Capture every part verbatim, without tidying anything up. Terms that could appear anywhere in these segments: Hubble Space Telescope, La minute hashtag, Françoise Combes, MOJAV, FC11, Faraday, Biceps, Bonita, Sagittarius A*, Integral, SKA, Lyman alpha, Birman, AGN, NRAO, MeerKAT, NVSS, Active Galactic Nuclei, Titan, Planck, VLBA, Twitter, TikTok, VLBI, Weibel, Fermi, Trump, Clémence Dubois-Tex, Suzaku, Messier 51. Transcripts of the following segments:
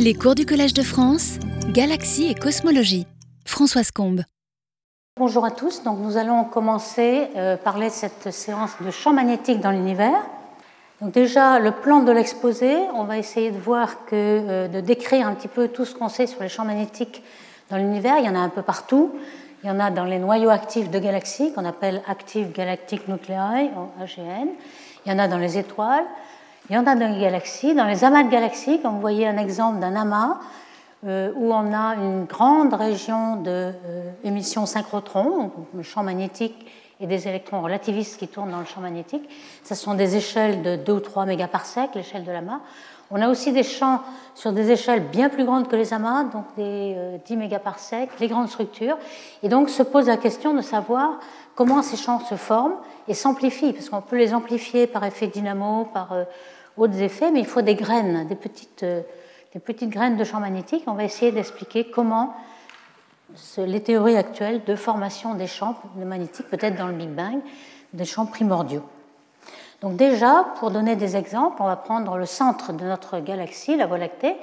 Les cours du Collège de France, Galaxie et Cosmologie. Françoise Combes. Bonjour à tous. Donc nous allons commencer euh, parler de cette séance de champ magnétique dans l'univers. Donc déjà, le plan de l'exposé, on va essayer de voir que, euh, de décrire un petit peu tout ce qu'on sait sur les champs magnétiques dans l'univers. Il y en a un peu partout. Il y en a dans les noyaux actifs de galaxies, qu'on appelle Active Galactic Nuclei, en A G N. Il y en a dans les étoiles. Il y en a dans les galaxies, dans les amas de galaxies, comme vous voyez un exemple d'un amas euh, où on a une grande région d'émissions euh, synchrotrons, donc le champ magnétique et des électrons relativistes qui tournent dans le champ magnétique. Ce sont des échelles de deux ou trois mégaparsecs, l'échelle de l'amas. On a aussi des champs sur des échelles bien plus grandes que les amas, donc des euh, dix mégaparsecs, les grandes structures. Et donc se pose la question de savoir comment ces champs se forment et s'amplifient, parce qu'on peut les amplifier par effet dynamo, par... Euh, autres effets, mais il faut des graines, des petites, des petites graines de champ magnétique. On va essayer d'expliquer comment ce, les théories actuelles de formation des champs magnétiques, peut-être dans le Big Bang, des champs primordiaux. Donc déjà, pour donner des exemples, on va prendre le centre de notre galaxie, la Voie lactée.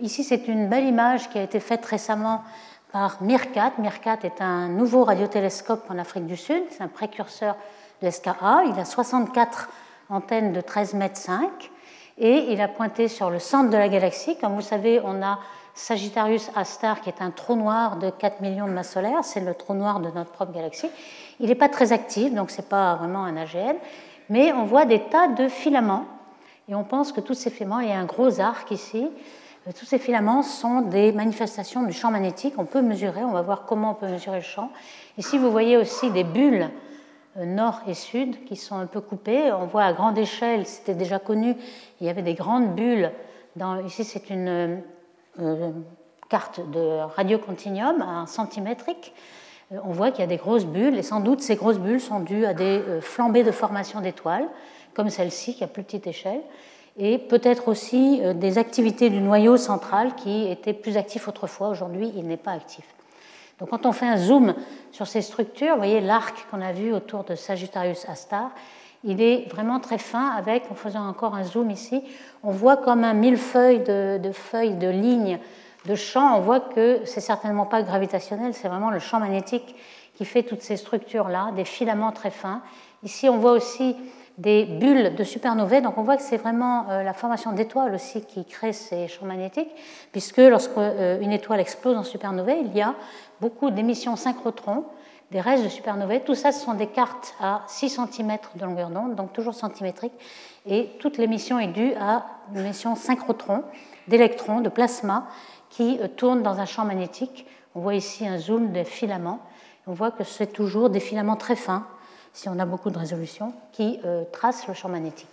Ici, c'est une belle image qui a été faite récemment par MeerKAT. MeerKAT est un nouveau radiotélescope en Afrique du Sud, c'est un précurseur de S K A. Il a soixante-quatre antenne de treize mètres cinq, et il a pointé sur le centre de la galaxie. Comme vous savez, on a Sagittarius A* qui est un trou noir de quatre millions de masses solaires, c'est le trou noir de notre propre galaxie. Il n'est pas très actif, donc ce n'est pas vraiment un A G N, mais on voit des tas de filaments, et on pense que tous ces filaments, il y a un gros arc ici, tous ces filaments sont des manifestations du champ magnétique. On peut mesurer, on va voir comment on peut mesurer le champ. Ici, vous voyez aussi des bulles nord et sud, qui sont un peu coupés. On voit à grande échelle, c'était déjà connu, il y avait des grandes bulles. Dans, ici, c'est une euh, carte de radiocontinuum à un centimétrique. On voit qu'il y a des grosses bulles, et sans doute ces grosses bulles sont dues à des euh, flambées de formation d'étoiles, comme celle-ci, qui est à plus petite échelle, et peut-être aussi euh, des activités du noyau central qui était plus actif autrefois. Aujourd'hui, il n'est pas actif. Donc, quand on fait un zoom sur ces structures, vous voyez l'arc qu'on a vu autour de Sagittarius A*, il est vraiment très fin avec, en faisant encore un zoom ici, on voit comme un millefeuille de, de feuilles, de lignes, de champs. On voit que c'est certainement pas gravitationnel, c'est vraiment le champ magnétique qui fait toutes ces structures-là, des filaments très fins. Ici, on voit aussi des bulles de supernovae, donc on voit que c'est vraiment la formation d'étoiles aussi qui crée ces champs magnétiques, puisque lorsqu'une étoile explose en supernovae, il y a beaucoup d'émissions synchrotrons, des restes de supernovae. Tout ça, ce sont des cartes à six centimètres de longueur d'onde, donc toujours centimétrique, et toute l'émission est due à une émission synchrotron, d'électrons, de plasma, qui tournent dans un champ magnétique. On voit ici un zoom des filaments, on voit que c'est toujours des filaments très fins, si on a beaucoup de résolution, qui euh, trace le champ magnétique.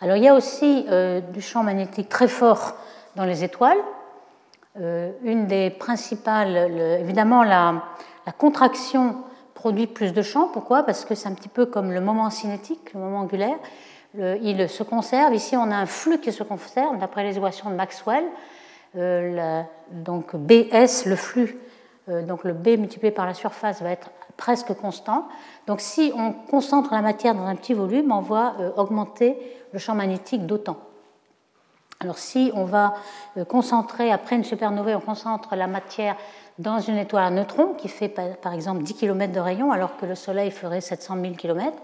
Alors il y a aussi euh, du champ magnétique très fort dans les étoiles. Euh, une des principales, le, évidemment, la, la contraction produit plus de champ. Pourquoi ? Parce que c'est un petit peu comme le moment cinétique, le moment angulaire. Le, il se conserve. Ici, on a un flux qui se conserve d'après les équations de Maxwell. Euh, la, donc B S, le flux, euh, donc le B multiplié par la surface va être presque constant. Donc si on concentre la matière dans un petit volume, on va euh, augmenter le champ magnétique d'autant. Alors si on va euh, concentrer, après une supernovae, on concentre la matière dans une étoile à neutrons qui fait par exemple dix kilomètres de rayon alors que le Soleil ferait sept cent mille kilomètres.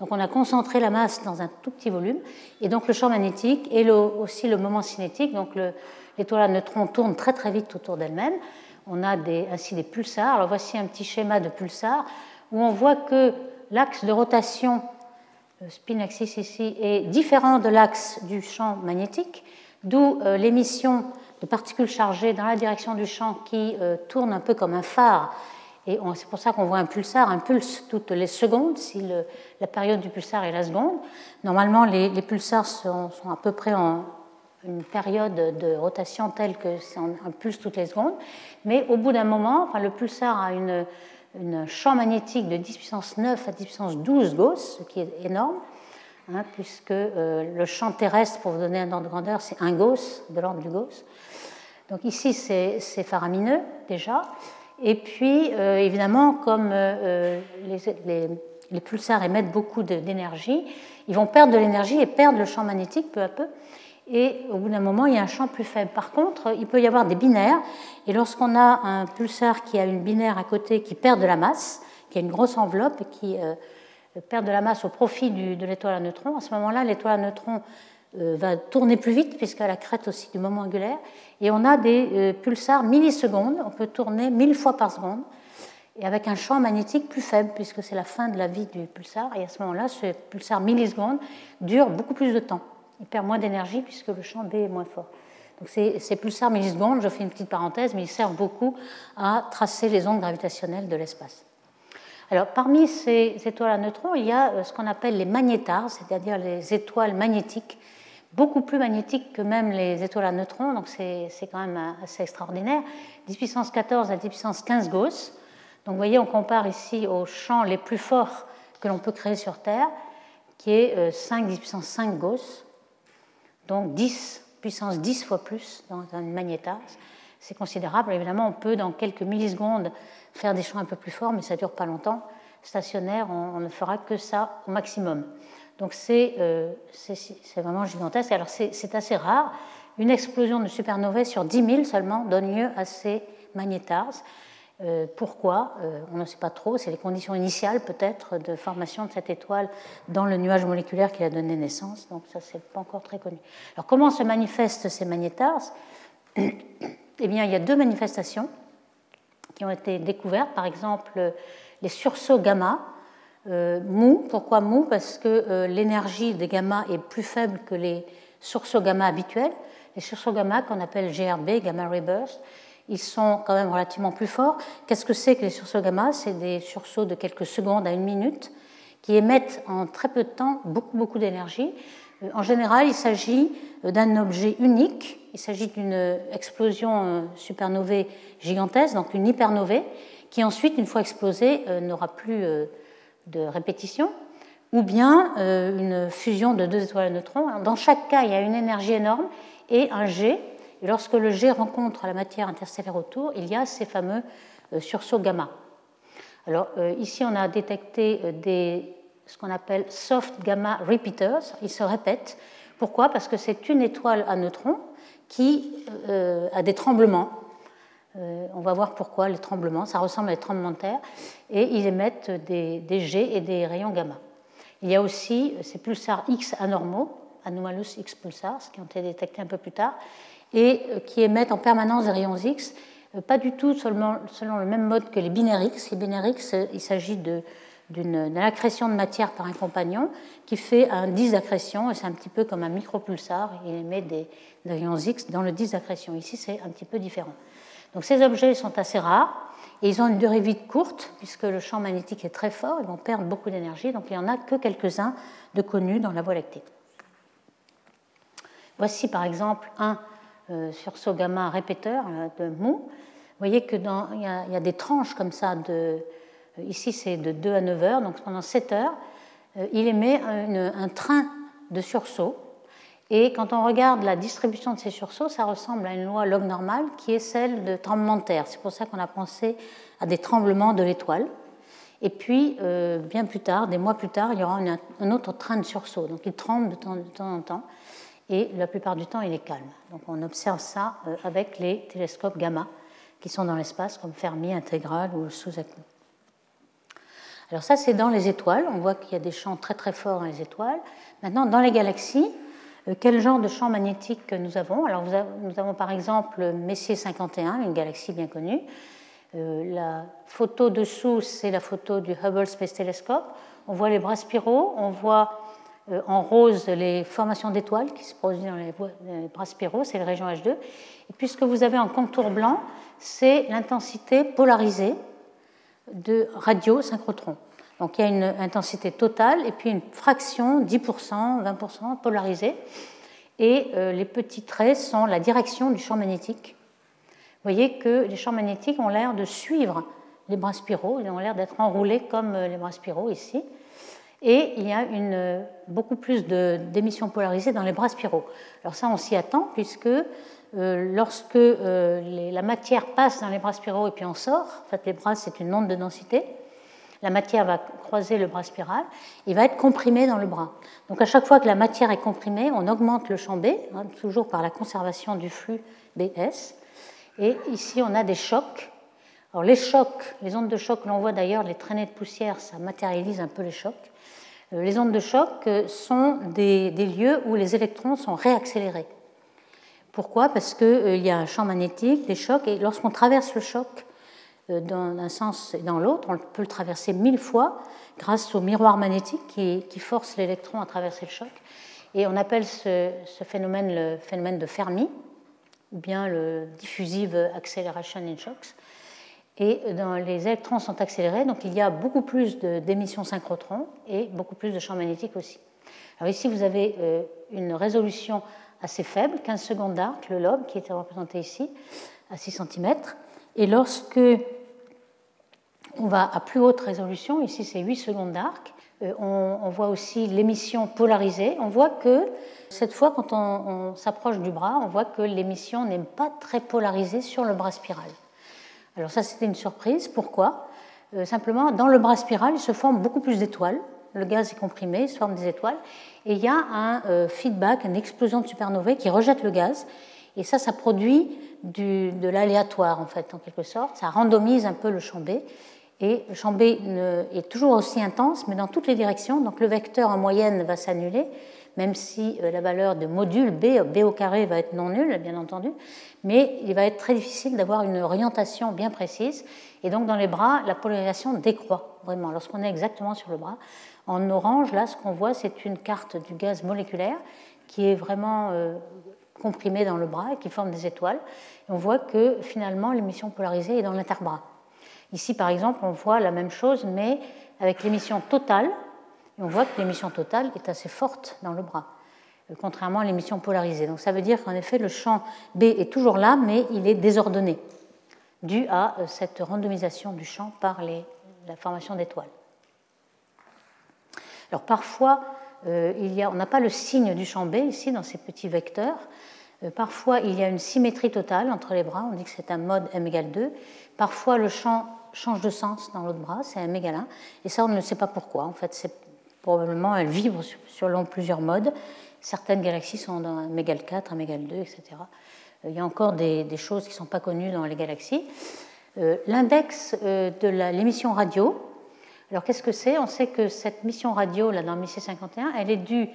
Donc on a concentré la masse dans un tout petit volume et donc le champ magnétique et le, aussi le moment cinétique. Donc le, l'étoile à neutrons tourne très très vite autour d'elle-même. On a des, ainsi des pulsars. Alors voici un petit schéma de pulsars où on voit que l'axe de rotation, le spin axis ici, est différent de l'axe du champ magnétique, d'où euh, l'émission de particules chargées dans la direction du champ qui euh, tourne un peu comme un phare. Et on, c'est pour ça qu'on voit un pulsar, un pulse toutes les secondes, si le, la période du pulsar est la seconde. Normalement, les, les pulsars sont, sont à peu près en une période de rotation telle que c'est un pulse toutes les secondes, mais au bout d'un moment, enfin, le pulsar a une, une champ magnétique de dix puissance neuf à dix puissance douze Gauss, ce qui est énorme, hein, puisque euh, le champ terrestre, pour vous donner un ordre de grandeur, c'est un Gauss, de l'ordre du Gauss. Donc ici, c'est, c'est faramineux déjà. Et puis, euh, évidemment, comme euh, les, les, les pulsars émettent beaucoup de, d'énergie, ils vont perdre de l'énergie et perdre le champ magnétique peu à peu. et au bout d'un moment, il y a un champ plus faible. Par contre, il peut y avoir des binaires, et lorsqu'on a un pulsar qui a une binaire à côté qui perd de la masse, qui a une grosse enveloppe et qui euh, perd de la masse au profit du, de l'étoile à neutrons, à ce moment-là, l'étoile à neutrons euh, va tourner plus vite, puisqu'elle a la crête aussi du moment angulaire, et on a des euh, pulsars millisecondes, on peut tourner mille fois par seconde, et avec un champ magnétique plus faible, puisque c'est la fin de la vie du pulsar, et à ce moment-là, ce pulsar milliseconde dure beaucoup plus de temps. Il perd moins d'énergie puisque le champ B est moins fort. Donc ces, ces pulsars millisecondes, je fais une petite parenthèse, mais ils servent beaucoup à tracer les ondes gravitationnelles de l'espace. Alors parmi ces étoiles à neutrons, il y a ce qu'on appelle les magnétars, c'est-à-dire les étoiles magnétiques, beaucoup plus magnétiques que même les étoiles à neutrons, donc c'est, c'est quand même assez extraordinaire, dix puissance quatorze à dix puissance quinze Gauss. Donc vous voyez, on compare ici aux champs les plus forts que l'on peut créer sur Terre, qui est cinq dix puissance cinq Gauss, donc dix puissance dix fois plus dans un magnétar. C'est considérable. Évidemment, on peut dans quelques millisecondes faire des champs un peu plus forts, mais ça ne dure pas longtemps. Stationnaire, on ne fera que ça au maximum. Donc c'est, euh, c'est, c'est vraiment gigantesque. Alors c'est, c'est assez rare. Une explosion de supernovae sur dix mille seulement donne lieu à ces magnétars. Euh, pourquoi euh, On ne sait pas trop. C'est les conditions initiales peut-être de formation de cette étoile dans le nuage moléculaire qui a donné naissance. Donc ça, c'est pas encore très connu. Alors comment se manifestent ces magnétars ? Eh bien, il y a deux manifestations qui ont été découvertes. Par exemple, les sursauts gamma euh, mous. Pourquoi mous ? Parce que euh, l'énergie des gamma est plus faible que les sursauts gamma habituels. Les sursauts gamma qu'on appelle G R B, gamma ray burst, ils sont quand même relativement plus forts. Qu'est-ce que c'est que les sursauts gamma ? C'est des sursauts de quelques secondes à une minute qui émettent en très peu de temps beaucoup, beaucoup d'énergie. En général, il s'agit d'un objet unique, il s'agit d'une explosion supernovae gigantesque, donc une hypernovae, qui ensuite, une fois explosée, n'aura plus de répétition, ou bien une fusion de deux étoiles à neutrons. Dans chaque cas, il y a une énergie énorme et un jet. Et lorsque le jet rencontre la matière interstellaire autour, il y a ces fameux sursauts gamma. Alors ici, on a détecté des, ce qu'on appelle soft gamma repeaters. Ils se répètent. Pourquoi ? Parce que c'est une étoile à neutrons qui euh, a des tremblements. Euh, on va voir pourquoi les tremblements. Ça ressemble à des tremblements de terre. Et ils émettent des, des jets et des rayons gamma. Il y a aussi ces pulsars X anormaux, anomalous X pulsars, qui ont été détectés un peu plus tard, et qui émettent en permanence des rayons X, pas du tout seulement selon le même mode que les binaires X. Les binaires X, il s'agit de, d'une, d'une accrétion de matière par un compagnon qui fait un disque d'accrétion, et c'est un petit peu comme un micropulsar, il émet des, des rayons X dans le disque d'accrétion. Ici, c'est un petit peu différent. Donc ces objets sont assez rares, et ils ont une durée de vie courte, puisque le champ magnétique est très fort, ils vont perdre beaucoup d'énergie, donc il n'y en a que quelques-uns de connus dans la Voie lactée. Voici par exemple un Euh, sursaut gamma répéteur euh, de mou. Vous voyez qu'il y, y a des tranches comme ça, de, euh, ici c'est de deux à neuf heures, donc pendant sept heures, euh, il émet une, un train de sursauts. Et quand on regarde la distribution de ces sursauts, ça ressemble à une loi log normale qui est celle de tremblement de terre. C'est pour ça qu'on a pensé à des tremblements de l'étoile. Et puis, euh, bien plus tard, des mois plus tard, il y aura une, un autre train de sursauts. Donc il tremble de temps, de temps en temps. Et la plupart du temps, il est calme. Donc on observe ça avec les télescopes gamma qui sont dans l'espace, comme Fermi, Integral ou Suzaku. Alors ça, c'est dans les étoiles. On voit qu'il y a des champs très très forts dans les étoiles. Maintenant, dans les galaxies, quel genre de champ magnétique nous avons ? Alors nous avons par exemple Messier cinquante et un, une galaxie bien connue. La photo dessous, c'est la photo du Hubble Space Telescope. On voit les bras spiraux, on voit en rose les formations d'étoiles qui se produisent dans les bras spiraux, c'est la région H deux. Et puis ce que vous avez en contour blanc, c'est l'intensité polarisée de radiosynchrotron. Donc il y a une intensité totale et puis une fraction, dix pour cent, vingt pour cent polarisée. Et euh, les petits traits sont la direction du champ magnétique. Vous voyez que les champs magnétiques ont l'air de suivre les bras spiraux, ils ont l'air d'être enroulés comme les bras spiraux ici. Et il y a une, beaucoup plus de, d'émissions polarisées dans les bras spiraux. Alors ça, on s'y attend, puisque euh, lorsque euh, les, la matière passe dans les bras spiraux et puis en sort, en fait les bras c'est une onde de densité, la matière va croiser le bras spiral, il va être comprimé dans le bras. Donc à chaque fois que la matière est comprimée, on augmente le champ B, hein, toujours par la conservation du flux B S. Et ici, on a des chocs. Alors les chocs, les ondes de choc, l'on voit d'ailleurs, les traînées de poussière, ça matérialise un peu les chocs. Les ondes de choc sont des, des lieux où les électrons sont réaccélérés. Pourquoi ? Parce qu'il euh, y a un champ magnétique, des chocs, et lorsqu'on traverse le choc euh, dans un sens et dans l'autre, on peut le traverser mille fois grâce au miroir magnétique qui, qui force l'électron à traverser le choc. Et on appelle ce, ce phénomène le phénomène de Fermi, ou bien le diffusive acceleration in shocks. Et dans les électrons sont accélérés, donc il y a beaucoup plus de, d'émissions synchrotrons et beaucoup plus de champs magnétiques aussi. Alors ici, vous avez euh, une résolution assez faible, quinze secondes d'arc, le lobe qui était représenté ici, à six centimètres. Et lorsque on va à plus haute résolution, ici c'est huit secondes d'arc, euh, on, on voit aussi l'émission polarisée. On voit que cette fois, quand on, on s'approche du bras, on voit que l'émission n'est pas très polarisée sur le bras spiral. Alors ça, c'était une surprise. Pourquoi ? euh, Simplement, dans le bras spiral, il se forme beaucoup plus d'étoiles. Le gaz est comprimé, il se forme des étoiles. Et il y a un euh, feedback, une explosion de supernovae qui rejette le gaz. Et ça, ça produit du, de l'aléatoire, en fait, en quelque sorte. Ça randomise un peu le champ B. Et le champ B ne, est toujours aussi intense, mais dans toutes les directions. Donc le vecteur, en moyenne, va s'annuler, même si euh, la valeur de module B, B au carré, va être non nulle, bien entendu. Mais il va être très difficile d'avoir une orientation bien précise. Et donc, dans les bras, la polarisation décroît, vraiment, lorsqu'on est exactement sur le bras. En orange, là, ce qu'on voit, c'est une carte du gaz moléculaire qui est vraiment euh, comprimée dans le bras et qui forme des étoiles. Et on voit que, finalement, l'émission polarisée est dans l'interbras. Ici, par exemple, on voit la même chose, mais avec l'émission totale. Et on voit que l'émission totale est assez forte dans le bras, contrairement à l'émission polarisée. Donc, ça veut dire qu'en effet, le champ B est toujours là, mais il est désordonné, dû à cette randomisation du champ par les, la formation d'étoiles. Alors parfois, euh, il y a, on n'a pas le signe du champ B ici dans ces petits vecteurs. Euh, parfois, il y a une symétrie totale entre les bras. On dit que c'est un mode M égale deux. Parfois, le champ change de sens dans l'autre bras, c'est M égale un. Et ça, on ne sait pas pourquoi. En fait, c'est probablement elle vibre sur, selon plusieurs modes. Certaines galaxies sont dans M égale quatre, M égale deux, et cetera. Euh, il y a encore des, des choses qui ne sont pas connues dans les galaxies. Euh, l'index euh, de la, l'émission radio. Alors, qu'est-ce que c'est ? On sait que cette mission radio, là, dans Messier cinquante et un, elle est due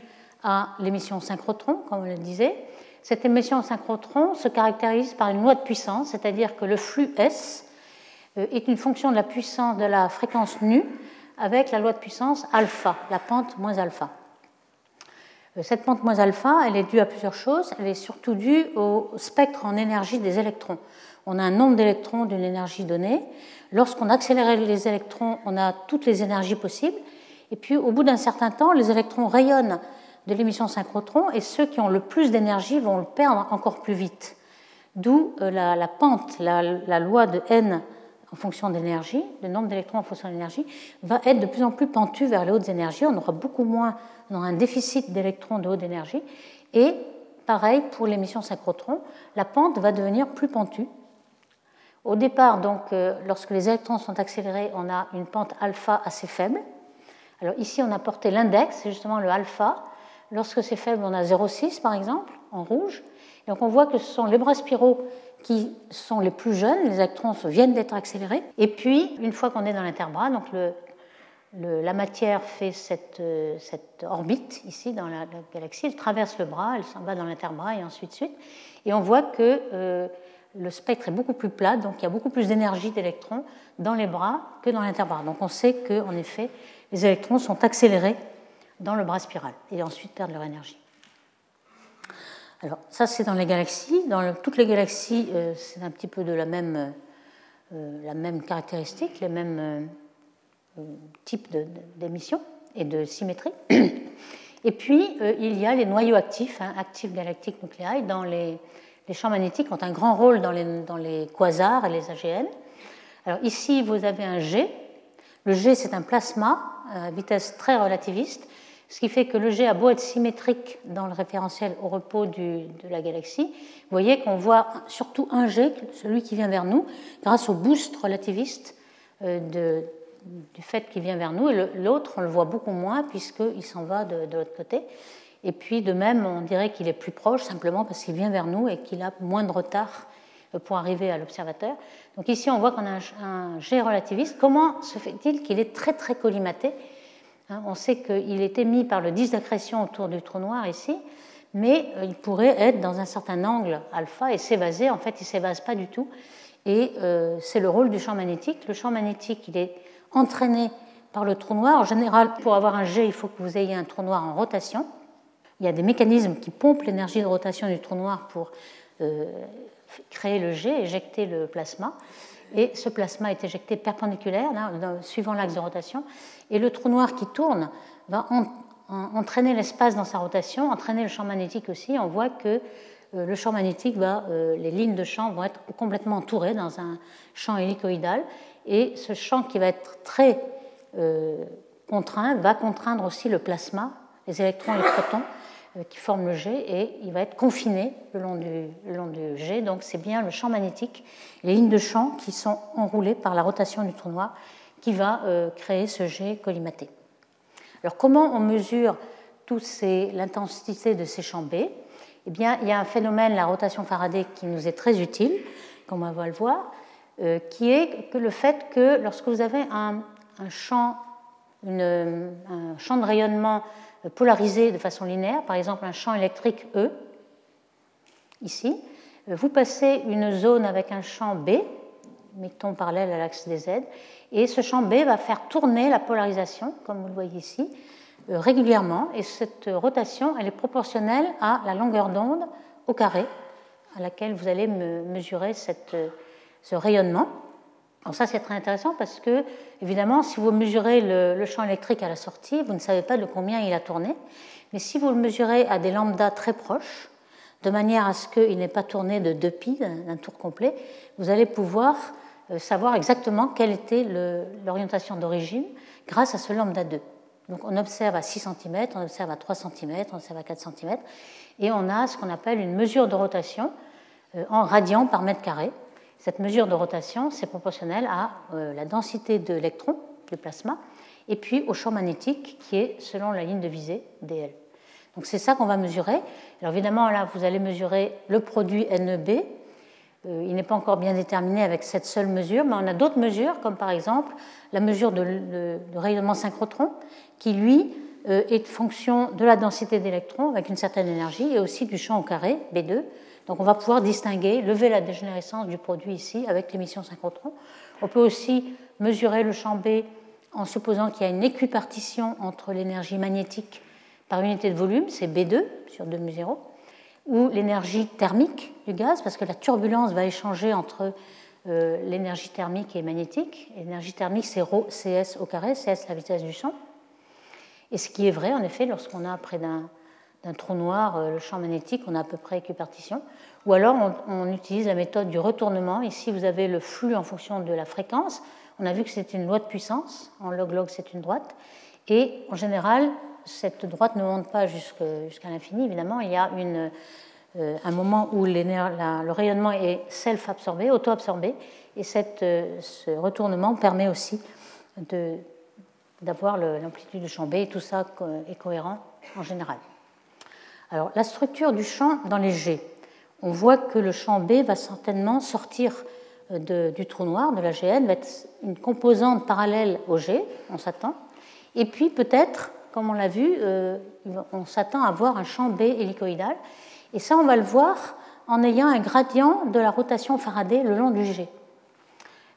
à l'émission synchrotron, comme on le disait. Cette émission synchrotron se caractérise par une loi de puissance, c'est-à-dire que le flux S est une fonction de la puissance de la fréquence nu avec la loi de puissance alpha, la pente moins alpha. Cette pente moins alpha, elle est due à plusieurs choses. Elle est surtout due au spectre en énergie des électrons. On a un nombre d'électrons d'une énergie donnée. Lorsqu'on accélère les électrons, on a toutes les énergies possibles. Et puis, au bout d'un certain temps, les électrons rayonnent de l'émission synchrotron et ceux qui ont le plus d'énergie vont le perdre encore plus vite. D'où la, la pente, la, la loi de N en fonction d'énergie, le nombre d'électrons en fonction de l'énergie, va être de plus en plus pentu vers les hautes énergies. On aura beaucoup moins, on aura un déficit d'électrons de haute énergie. Et pareil pour l'émission synchrotron, la pente va devenir plus pentue. Au départ, donc, lorsque les électrons sont accélérés, on a une pente alpha assez faible. Alors ici, on a porté l'index, c'est justement le alpha. Lorsque c'est faible, on a zéro virgule six par exemple, en rouge. Et donc on voit que ce sont les bras spiraux qui sont les plus jeunes, les électrons viennent d'être accélérés. Et puis, une fois qu'on est dans l'interbras, donc le, le, la matière fait cette, cette orbite ici dans la, la galaxie, elle traverse le bras, elle s'en va dans l'interbras et ainsi de suite. Et on voit que... Euh, le spectre est beaucoup plus plat, donc il y a beaucoup plus d'énergie d'électrons dans les bras que dans l'interbras. Donc on sait qu'en effet, les électrons sont accélérés dans le bras spiral et ensuite perdent leur énergie. Alors ça, c'est dans les galaxies. Dans le, toutes les galaxies, euh, c'est un petit peu de la même, euh, la même caractéristique, les mêmes euh, types de, de, d'émissions et de symétrie. Et puis, euh, il y a les noyaux actifs, hein, Active Galactic Nuclei, dans les... Les champs magnétiques ont un grand rôle dans les, dans les quasars et les A G N. Alors ici, vous avez un G. Le G, c'est un plasma à vitesse très relativiste, ce qui fait que le G a beau être symétrique dans le référentiel au repos du, de la galaxie. Vous voyez qu'on voit surtout un G, celui qui vient vers nous, grâce au boost relativiste de, du fait qu'il vient vers nous, et l'autre, on le voit beaucoup moins puisqu'il s'en va de, de l'autre côté. Et puis, de même, on dirait qu'il est plus proche simplement parce qu'il vient vers nous et qu'il a moins de retard pour arriver à l'observateur. Donc ici, on voit qu'on a un jet relativiste. Comment se fait-il qu'il est très, très collimaté ? On sait qu'il est émis par le disque d'accrétion autour du trou noir ici, mais il pourrait être dans un certain angle alpha et s'évaser. En fait, il ne s'évase pas du tout. Et euh, c'est le rôle du champ magnétique. Le champ magnétique, il est entraîné par le trou noir. En général, pour avoir un jet, il faut que vous ayez un trou noir en rotation. Il y a des mécanismes qui pompent l'énergie de rotation du trou noir pour euh, créer le jet, éjecter le plasma. Et ce plasma est éjecté perpendiculaire, là, suivant l'axe de rotation. Et le trou noir qui tourne va en, en, entraîner l'espace dans sa rotation, entraîner le champ magnétique aussi. On voit que euh, le champ magnétique va, euh, les lignes de champ vont être complètement entourées dans un champ hélicoïdal. Et ce champ qui va être très euh, contraint va contraindre aussi le plasma, les électrons et les protons euh, qui forment le jet. Et il va être confiné le long du, le long du jet. Donc c'est bien le champ magnétique, les lignes de champ qui sont enroulées par la rotation du trou noir, qui va euh, créer ce jet collimaté. Alors comment on mesure tous ces, l'intensité de ces champs B ? Eh bien, il y a un phénomène, la rotation Faraday, qui nous est très utile, comme on va le voir, euh, qui est que le fait que lorsque vous avez un, un, champ, une, un champ de rayonnement polarisé de façon linéaire, par exemple un champ électrique E, ici, vous passez une zone avec un champ B, mettons parallèle à l'axe des Z, et ce champ B va faire tourner la polarisation, comme vous le voyez ici, régulièrement. Et cette rotation, elle est proportionnelle à la longueur d'onde au carré, à laquelle vous allez mesurer cette, ce rayonnement. Alors ça, c'est très intéressant parce que, évidemment, si vous mesurez le, le champ électrique à la sortie, vous ne savez pas de combien il a tourné. Mais si vous le mesurez à des lambdas très proches, de manière à ce qu'il n'ait pas tourné de deux pi, d'un tour complet, vous allez pouvoir savoir exactement quelle était le, l'orientation d'origine grâce à ce lambda deux. Donc on observe à six centimètres, on observe à trois centimètres, on observe à quatre centimètres, et on a ce qu'on appelle une mesure de rotation en radians par mètre carré. Cette mesure de rotation, c'est proportionnel à la densité de l'électron, du plasma, et puis au champ magnétique qui est selon la ligne de visée D L. Donc c'est ça qu'on va mesurer. Alors évidemment, là, vous allez mesurer le produit N E B. Il n'est pas encore bien déterminé avec cette seule mesure, mais on a d'autres mesures, comme par exemple la mesure de, de, de rayonnement synchrotron, qui lui euh, est fonction de la densité d'électrons avec une certaine énergie et aussi du champ au carré, B deux. Donc on va pouvoir distinguer, lever la dégénérescence du produit ici avec l'émission synchrotron. On peut aussi mesurer le champ B en supposant qu'il y a une équipartition entre l'énergie magnétique par unité de volume, c'est B deux sur deux mu zéro, ou l'énergie thermique du gaz, parce que la turbulence va échanger entre euh, l'énergie thermique et magnétique. L'énergie thermique, c'est ρ Cs au carré, Cs la vitesse du son. Et ce qui est vrai, en effet, lorsqu'on a près d'un, d'un trou noir euh, le champ magnétique, on a à peu près équipartition. Ou alors, on, on utilise la méthode du retournement. Ici, vous avez le flux en fonction de la fréquence. On a vu que c'est une loi de puissance. En log-log, c'est une droite. Et en général, cette droite ne monte pas jusqu'à l'infini, évidemment. Il y a une, euh, un moment où la, le rayonnement est self-absorbé, auto-absorbé, et cette, euh, ce retournement permet aussi de, d'avoir le, l'amplitude du champ B, et tout ça est cohérent en général. Alors, la structure du champ dans les jets. On voit que le champ B va certainement sortir de, du trou noir, de la G N, va être une composante parallèle au G, on s'attend, et puis peut-être... Comme on l'a vu, euh, on s'attend à voir un champ B hélicoïdal. Et ça, on va le voir en ayant un gradient de la rotation Faraday le long du jet.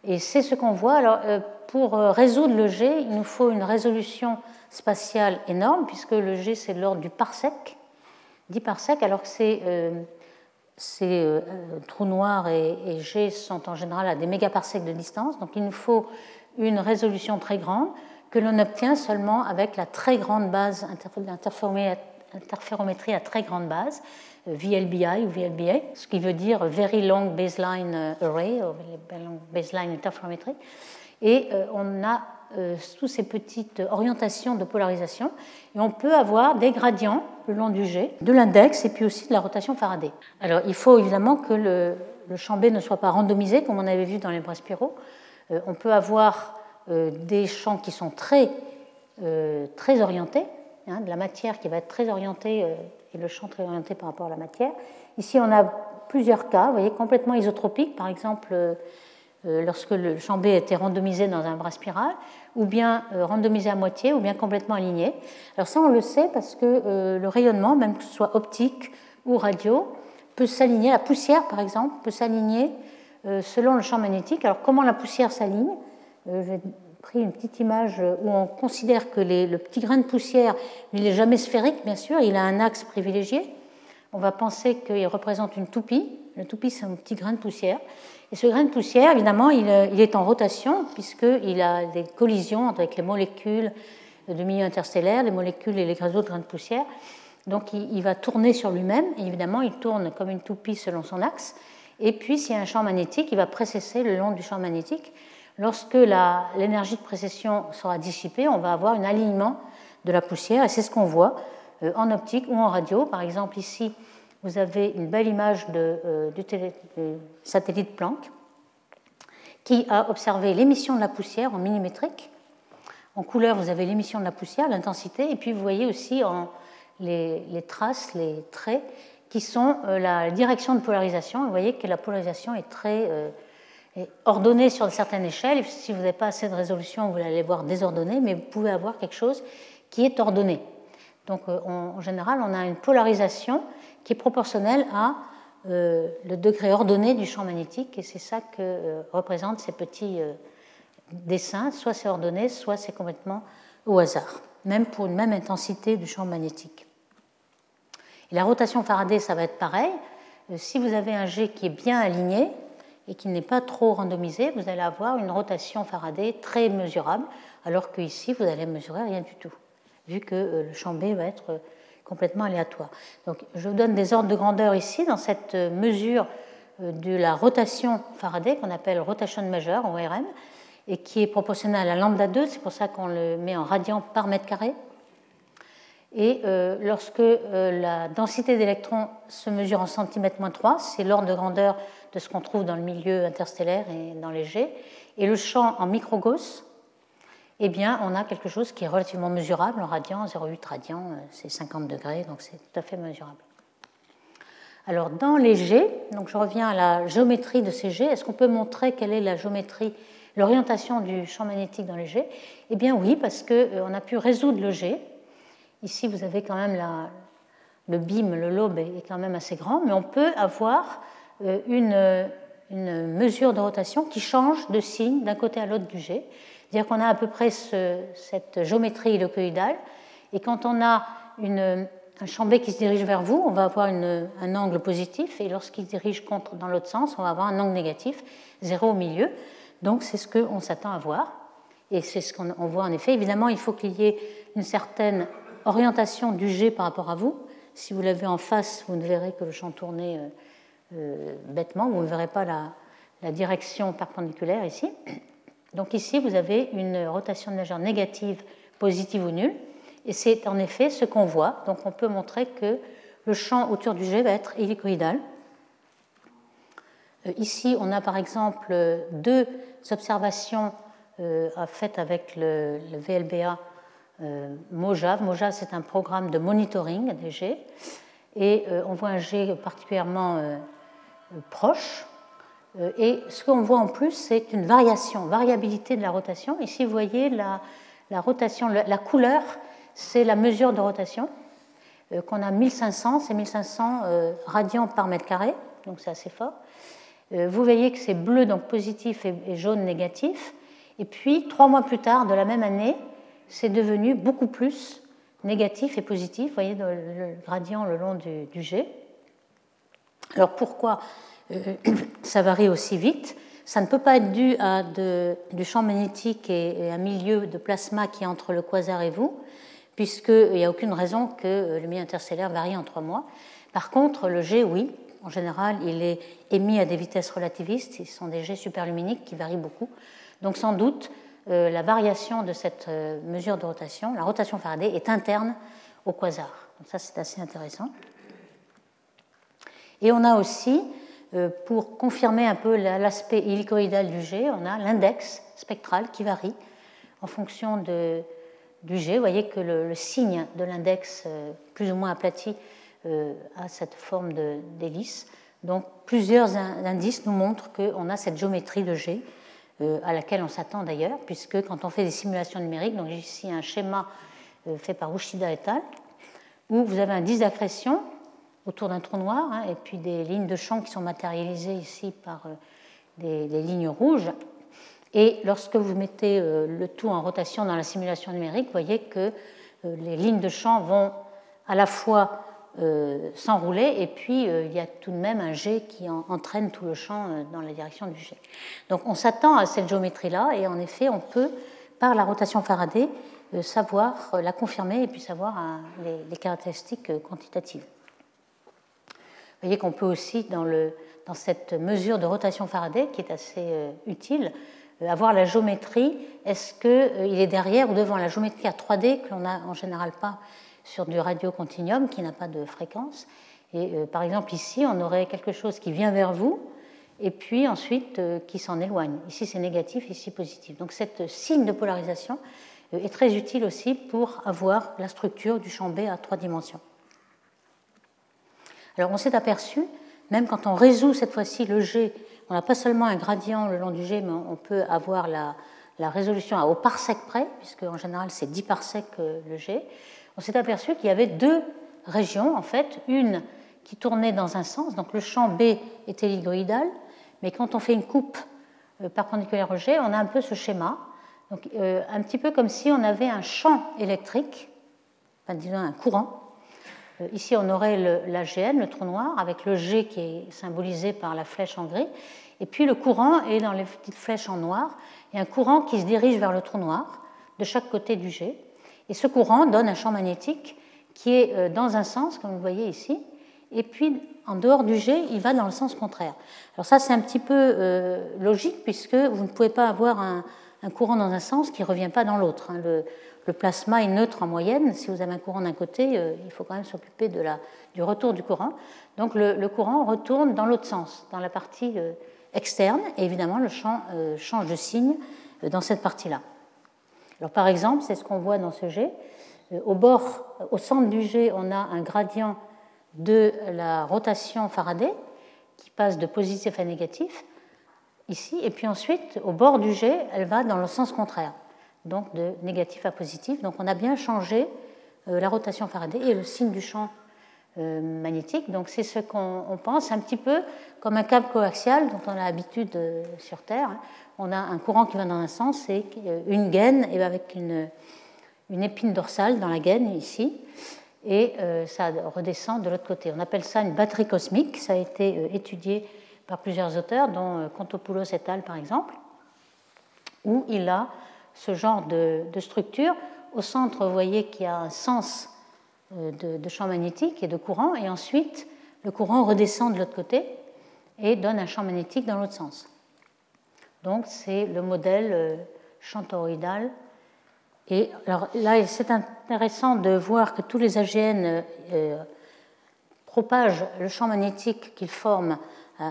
Et c'est ce qu'on voit. Alors, euh, pour résoudre le jet, il nous faut une résolution spatiale énorme, puisque le jet, c'est de l'ordre du parsec, dix parsecs, alors que ces, euh, ces euh, trous noirs et, et jets sont en général à des mégaparsecs de distance. Donc, il nous faut une résolution très grande, que l'on obtient seulement avec la très grande base, interférométrie à très grande base, V L B I ou V L B A, ce qui veut dire Very Long Baseline Array, ou Very Long Baseline Interférométrie. Et on a euh, toutes ces petites orientations de polarisation, et on peut avoir des gradients le long du jet, de l'index et puis aussi de la rotation Faraday. Alors il faut évidemment que le, le champ B ne soit pas randomisé, comme on avait vu dans les bras spiraux. Euh, on peut avoir euh, des champs qui sont très, euh, très orientés, hein, de la matière qui va être très orientée euh, et le champ très orienté par rapport à la matière. Ici, on a plusieurs cas, vous voyez, complètement isotropiques, par exemple euh, lorsque le champ B était randomisé dans un bras spiral, ou bien euh, randomisé à moitié, ou bien complètement aligné. Alors ça, on le sait parce que euh, le rayonnement, même que ce soit optique ou radio, peut s'aligner, la poussière par exemple, peut s'aligner euh, selon le champ magnétique. Alors comment la poussière s'aligne ? euh, J'ai pris une petite image où on considère que les, le petit grain de poussière, il n'est jamais sphérique bien sûr, il a un axe privilégié. On va penser qu'il représente une toupie. La toupie, c'est un petit grain de poussière. Et ce grain de poussière, évidemment, il, il est en rotation puisqu'il a des collisions avec les molécules du milieu interstellaire, les molécules et les autres grains de poussière. Donc, il, il va tourner sur lui-même. Et évidemment, il tourne comme une toupie selon son axe. Et puis, s'il y a un champ magnétique, il va précesser le long du champ magnétique. Lorsque la, l'énergie de précession sera dissipée, on va avoir un alignement de la poussière. Et c'est ce qu'on voit euh, en optique ou en radio. Par exemple, ici, vous avez une belle image de, euh, du, télé, du satellite Planck qui a observé l'émission de la poussière en millimétrique. En couleur, vous avez l'émission de la poussière, l'intensité, et puis vous voyez aussi en, les, les traces, les traits, qui sont euh, la direction de polarisation. Vous voyez que la polarisation est très euh, est ordonnée sur une certaine échelle. Si vous n'avez pas assez de résolution, vous allez voir désordonnée, mais vous pouvez avoir quelque chose qui est ordonné. Donc, euh, on, en général, on a une polarisation qui est proportionnelle à euh, le degré ordonné du champ magnétique, et c'est ça que euh, représentent ces petits euh, dessins. Soit c'est ordonné, soit c'est complètement au hasard, même pour une même intensité du champ magnétique. Et la rotation Faraday, ça va être pareil. Euh, si vous avez un jet qui est bien aligné et qui n'est pas trop randomisé, vous allez avoir une rotation Faraday très mesurable, alors qu'ici, vous allez mesurer rien du tout, vu que euh, le champ B va être... Euh, complètement aléatoire. Donc, je vous donne des ordres de grandeur ici, dans cette mesure de la rotation Faraday, qu'on appelle rotation majeure, en O R M, et qui est proportionnelle à lambda deux, c'est pour ça qu'on le met en radian par mètre carré. Et euh, lorsque euh, la densité d'électrons se mesure en centimètres moins trois, c'est l'ordre de grandeur de ce qu'on trouve dans le milieu interstellaire et dans les jets, et le champ en microgauss, eh bien, on a quelque chose qui est relativement mesurable en radian, zéro virgule huit radian, c'est cinquante degrés, donc c'est tout à fait mesurable. Alors, dans les jets, donc je reviens à la géométrie de ces jets, est-ce qu'on peut montrer quelle est la géométrie, l'orientation du champ magnétique dans les jets ? Eh bien oui, parce qu'on euh, a pu résoudre le jet. Ici, vous avez quand même la, le bim, le lobe est quand même assez grand, mais on peut avoir euh, une, une mesure de rotation qui change de signe d'un côté à l'autre du jet. C'est-à-dire qu'on a à peu près ce, cette géométrie hélicoïdale, et quand on a une, un champ B qui se dirige vers vous, on va avoir une, un angle positif, et lorsqu'il se dirige contre, dans l'autre sens, on va avoir un angle négatif, zéro au milieu. Donc c'est ce qu'on s'attend à voir, et c'est ce qu'on voit en effet. Évidemment, il faut qu'il y ait une certaine orientation du jet par rapport à vous. Si vous l'avez en face, vous ne verrez que le champ tourné euh, euh, bêtement, vous ne verrez pas la, la direction perpendiculaire ici. Donc ici, vous avez une rotation majeure négative, positive ou nulle, et c'est en effet ce qu'on voit. Donc on peut montrer que le champ autour du jet va être hélicoïdal. Ici, on a par exemple deux observations euh, faites avec le, le V L B A euh, MOJAV. MOJAV, c'est un programme de monitoring des jets, et euh, on voit un jet particulièrement euh, proche. Et ce qu'on voit en plus, c'est une variation, variabilité de la rotation. Ici, vous voyez la, la rotation, la, la couleur, c'est la mesure de rotation euh, qu'on a mille cinq cents, c'est mille cinq cents euh, radians par mètre carré, donc c'est assez fort. Euh, vous voyez que c'est bleu, donc positif, et, et jaune, négatif. Et puis, trois mois plus tard, de la même année, c'est devenu beaucoup plus négatif et positif. Vous voyez le gradient le long du, du jet. Alors, pourquoi ? Ça varie aussi vite. Ça ne peut pas être dû à de, du champ magnétique et à un milieu de plasma qui est entre le quasar et vous, puisqu'il n'y a aucune raison que le milieu interstellaire varie en trois mois. Par contre, le jet, oui, en général, il est émis à des vitesses relativistes. Ce sont des jets superluminiques qui varient beaucoup. Donc, sans doute, euh, la variation de cette euh, mesure de rotation, la rotation Faraday, est interne au quasar. Donc, ça, c'est assez intéressant. Et on a aussi... pour confirmer un peu l'aspect hélicoïdal du jet, on a l'index spectral qui varie en fonction de, du G. Vous voyez que le, le signe de l'index euh, plus ou moins aplati euh, a cette forme d'hélice. Donc plusieurs indices nous montrent qu'on a cette géométrie de G euh, à laquelle on s'attend d'ailleurs, puisque quand on fait des simulations numériques, donc j'ai ici un schéma euh, fait par Ushida et al, où vous avez un disque d'accrétion autour d'un trou noir, hein, et puis des lignes de champ qui sont matérialisées ici par euh, des, des lignes rouges. Et lorsque vous mettez euh, le tout en rotation dans la simulation numérique, vous voyez que euh, les lignes de champ vont à la fois euh, s'enrouler, et puis euh, il y a tout de même un jet qui en, entraîne tout le champ euh, dans la direction du jet. Donc on s'attend à cette géométrie-là, et en effet on peut, par la rotation Faraday, euh, savoir euh, la confirmer et puis savoir euh, les, les caractéristiques euh, quantitatives. Vous voyez qu'on peut aussi, dans, le, dans cette mesure de rotation Faraday, qui est assez euh, utile, euh, avoir la géométrie. Est-ce qu'il euh, est derrière ou devant la géométrie à trois D, que l'on n'a en général pas sur du radiocontinuum, qui n'a pas de fréquence. Et euh, par exemple, ici, on aurait quelque chose qui vient vers vous, et puis ensuite euh, qui s'en éloigne. Ici, c'est négatif, ici, positif. Donc, cette signe de polarisation euh, est très utile aussi pour avoir la structure du champ B à trois dimensions. Alors on s'est aperçu, même quand on résout cette fois-ci le G, on n'a pas seulement un gradient le long du G, mais on peut avoir la, la résolution à au parsec près, puisque en général c'est dix parsecs le G. On s'est aperçu qu'il y avait deux régions, en fait, une qui tournait dans un sens, donc le champ B est hélicoïdal, mais quand on fait une coupe perpendiculaire au G, on a un peu ce schéma, donc, euh, un petit peu comme si on avait un champ électrique, enfin, disons un courant. Ici, on aurait l'A G N, le trou noir, avec le G qui est symbolisé par la flèche en gris. Et puis le courant est dans les petites flèches en noir. Il y a un courant qui se dirige vers le trou noir, de chaque côté du G. Et ce courant donne un champ magnétique qui est dans un sens, comme vous le voyez ici. Et puis, en dehors du G, il va dans le sens contraire. Alors ça, c'est un petit peu euh, logique, puisque vous ne pouvez pas avoir un, un courant dans un sens qui ne revient pas dans l'autre. Hein. Le, Le plasma est neutre en moyenne. Si vous avez un courant d'un côté, euh, il faut quand même s'occuper de la, du retour du courant. Donc le, le courant retourne dans l'autre sens, dans la partie euh, externe, et évidemment le champ euh, change de signe euh, dans cette partie-là. Alors par exemple, c'est ce qu'on voit dans ce jet. Euh, au bord, au centre du jet, on a un gradient de la rotation Faraday qui passe de positif à négatif ici, et puis ensuite, au bord du jet, elle va dans le sens contraire. Donc de négatif à positif. Donc on a bien changé la rotation Faraday et le signe du champ magnétique. Donc c'est ce qu'on pense un petit peu comme un câble coaxial dont on a l'habitude sur Terre. On a un courant qui va dans un sens et une gaine avec une, une épine dorsale dans la gaine ici, et ça redescend de l'autre côté. On appelle ça une batterie cosmique. Ça a été étudié par plusieurs auteurs, dont Kontopoulos et al par exemple, où il a ce genre de, de structure. Au centre, vous voyez qu'il y a un sens de, de champ magnétique et de courant, et ensuite, le courant redescend de l'autre côté et donne un champ magnétique dans l'autre sens. Donc, c'est le modèle champ toroïdal. Et alors, là, c'est intéressant de voir que tous les A G N euh, propagent le champ magnétique qu'ils forment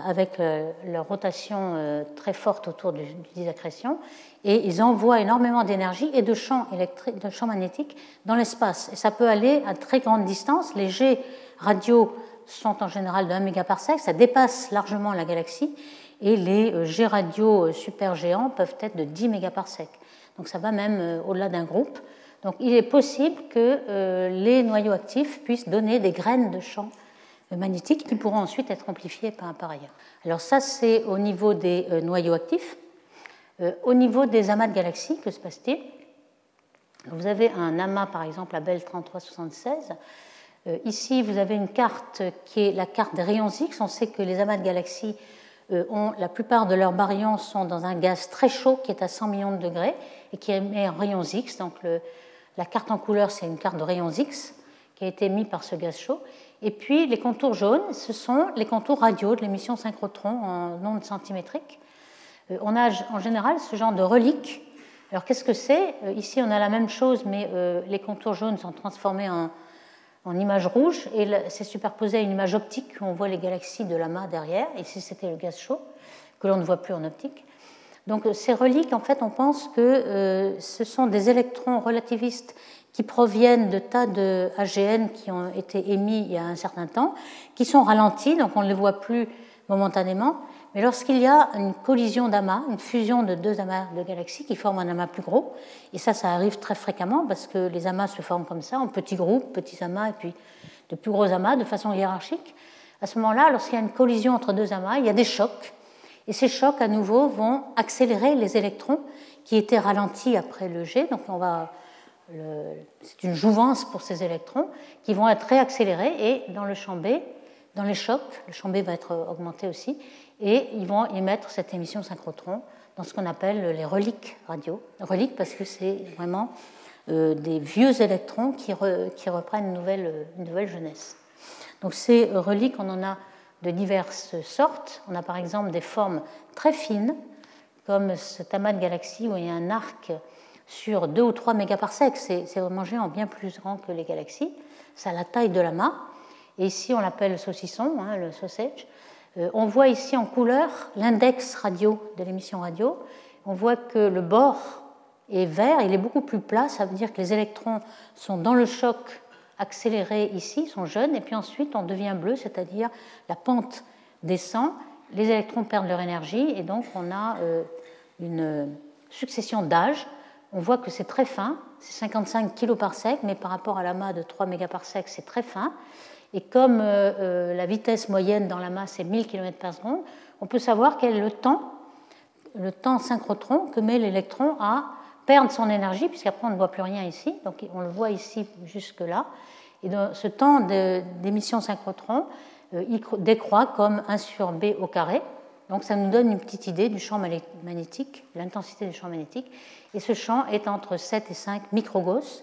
avec leur rotation très forte autour du disque d'accrétion, et ils envoient énormément d'énergie et de champs champ magnétiques dans l'espace. Et ça peut aller à très grande distance. Les jets radio sont en général de un mégaparsec, ça dépasse largement la galaxie, et les jets radio supergéants peuvent être de dix mégaparsecs. Donc ça va même au-delà d'un groupe. Donc il est possible que les noyaux actifs puissent donner des graines de champs magnétiques qui pourront ensuite être amplifiés par, par ailleurs. Alors ça, c'est au niveau des euh, noyaux actifs. Euh, au niveau des amas de galaxies, que se passe-t-il? Vous avez un amas, par exemple, la Bell trente-trois soixante-seize. Euh, ici, vous avez une carte qui est la carte des rayons X. On sait que les amas de galaxies, euh, ont, la plupart de leurs baryons sont dans un gaz très chaud qui est à cent millions de degrés et qui émet en rayons X. Donc le, la carte en couleur, c'est une carte de rayons X qui a été émise par ce gaz chaud. Et puis les contours jaunes, ce sont les contours radio de l'émission synchrotron en ondes centimétriques. On a en général ce genre de reliques. Alors qu'est-ce que c'est? Ici on a la même chose, mais les contours jaunes sont transformés en, en images rouges, et c'est superposé à une image optique où on voit les galaxies de l'amas derrière, et si c'était le gaz chaud, que l'on ne voit plus en optique. Donc ces reliques, en fait, on pense que euh, ce sont des électrons relativistes qui proviennent de tas de A G N qui ont été émis il y a un certain temps, qui sont ralentis, donc on ne les voit plus momentanément. Mais lorsqu'il y a une collision d'amas, une fusion de deux amas de galaxies qui forment un amas plus gros, et ça, ça arrive très fréquemment parce que les amas se forment comme ça, en petits groupes, petits amas, et puis de plus gros amas, de façon hiérarchique. À ce moment-là, lorsqu'il y a une collision entre deux amas, il y a des chocs, et ces chocs, à nouveau, vont accélérer les électrons qui étaient ralentis après le jet, donc on va... Le... c'est une jouvence pour ces électrons qui vont être réaccélérés et dans le champ B, dans les chocs, le champ B va être augmenté aussi et ils vont émettre cette émission synchrotron dans ce qu'on appelle les reliques radio. Reliques parce que c'est vraiment euh, des vieux électrons qui, re... qui reprennent une nouvelle, une nouvelle jeunesse. Donc ces reliques, on en a de diverses sortes. On a par exemple des formes très fines comme cet amas de galaxies où il y a un arc sur deux ou trois mégaparsecs, c'est, c'est vraiment géant, bien plus grand que les galaxies. Ça a la taille de l'amas. Et ici, on l'appelle saucisson, hein, le sausage. Euh, on voit ici en couleur l'index radio de l'émission radio. On voit que le bord est vert, il est beaucoup plus plat. Ça veut dire que les électrons sont dans le choc accéléré ici, sont jeunes. Et puis ensuite, on devient bleu, c'est-à-dire la pente descend. Les électrons perdent leur énergie. Et donc, on a euh, une succession d'âges. On voit que c'est très fin, c'est cinquante-cinq kiloparsecs, mais par rapport à l'amas de trois mégaparsecs, c'est très fin. Et comme euh, la vitesse moyenne dans l'amas, c'est mille kilomètres par seconde, on peut savoir quel est le temps, le temps synchrotron que met l'électron à perdre son énergie, puisqu'après, on ne voit plus rien ici. Donc, on le voit ici jusque-là. Et dans ce temps de, d'émission synchrotron, euh, il décroît comme un sur b au carré. Donc ça nous donne une petite idée du champ magnétique, l'intensité du champ magnétique. Et ce champ est entre sept et cinq microgauss,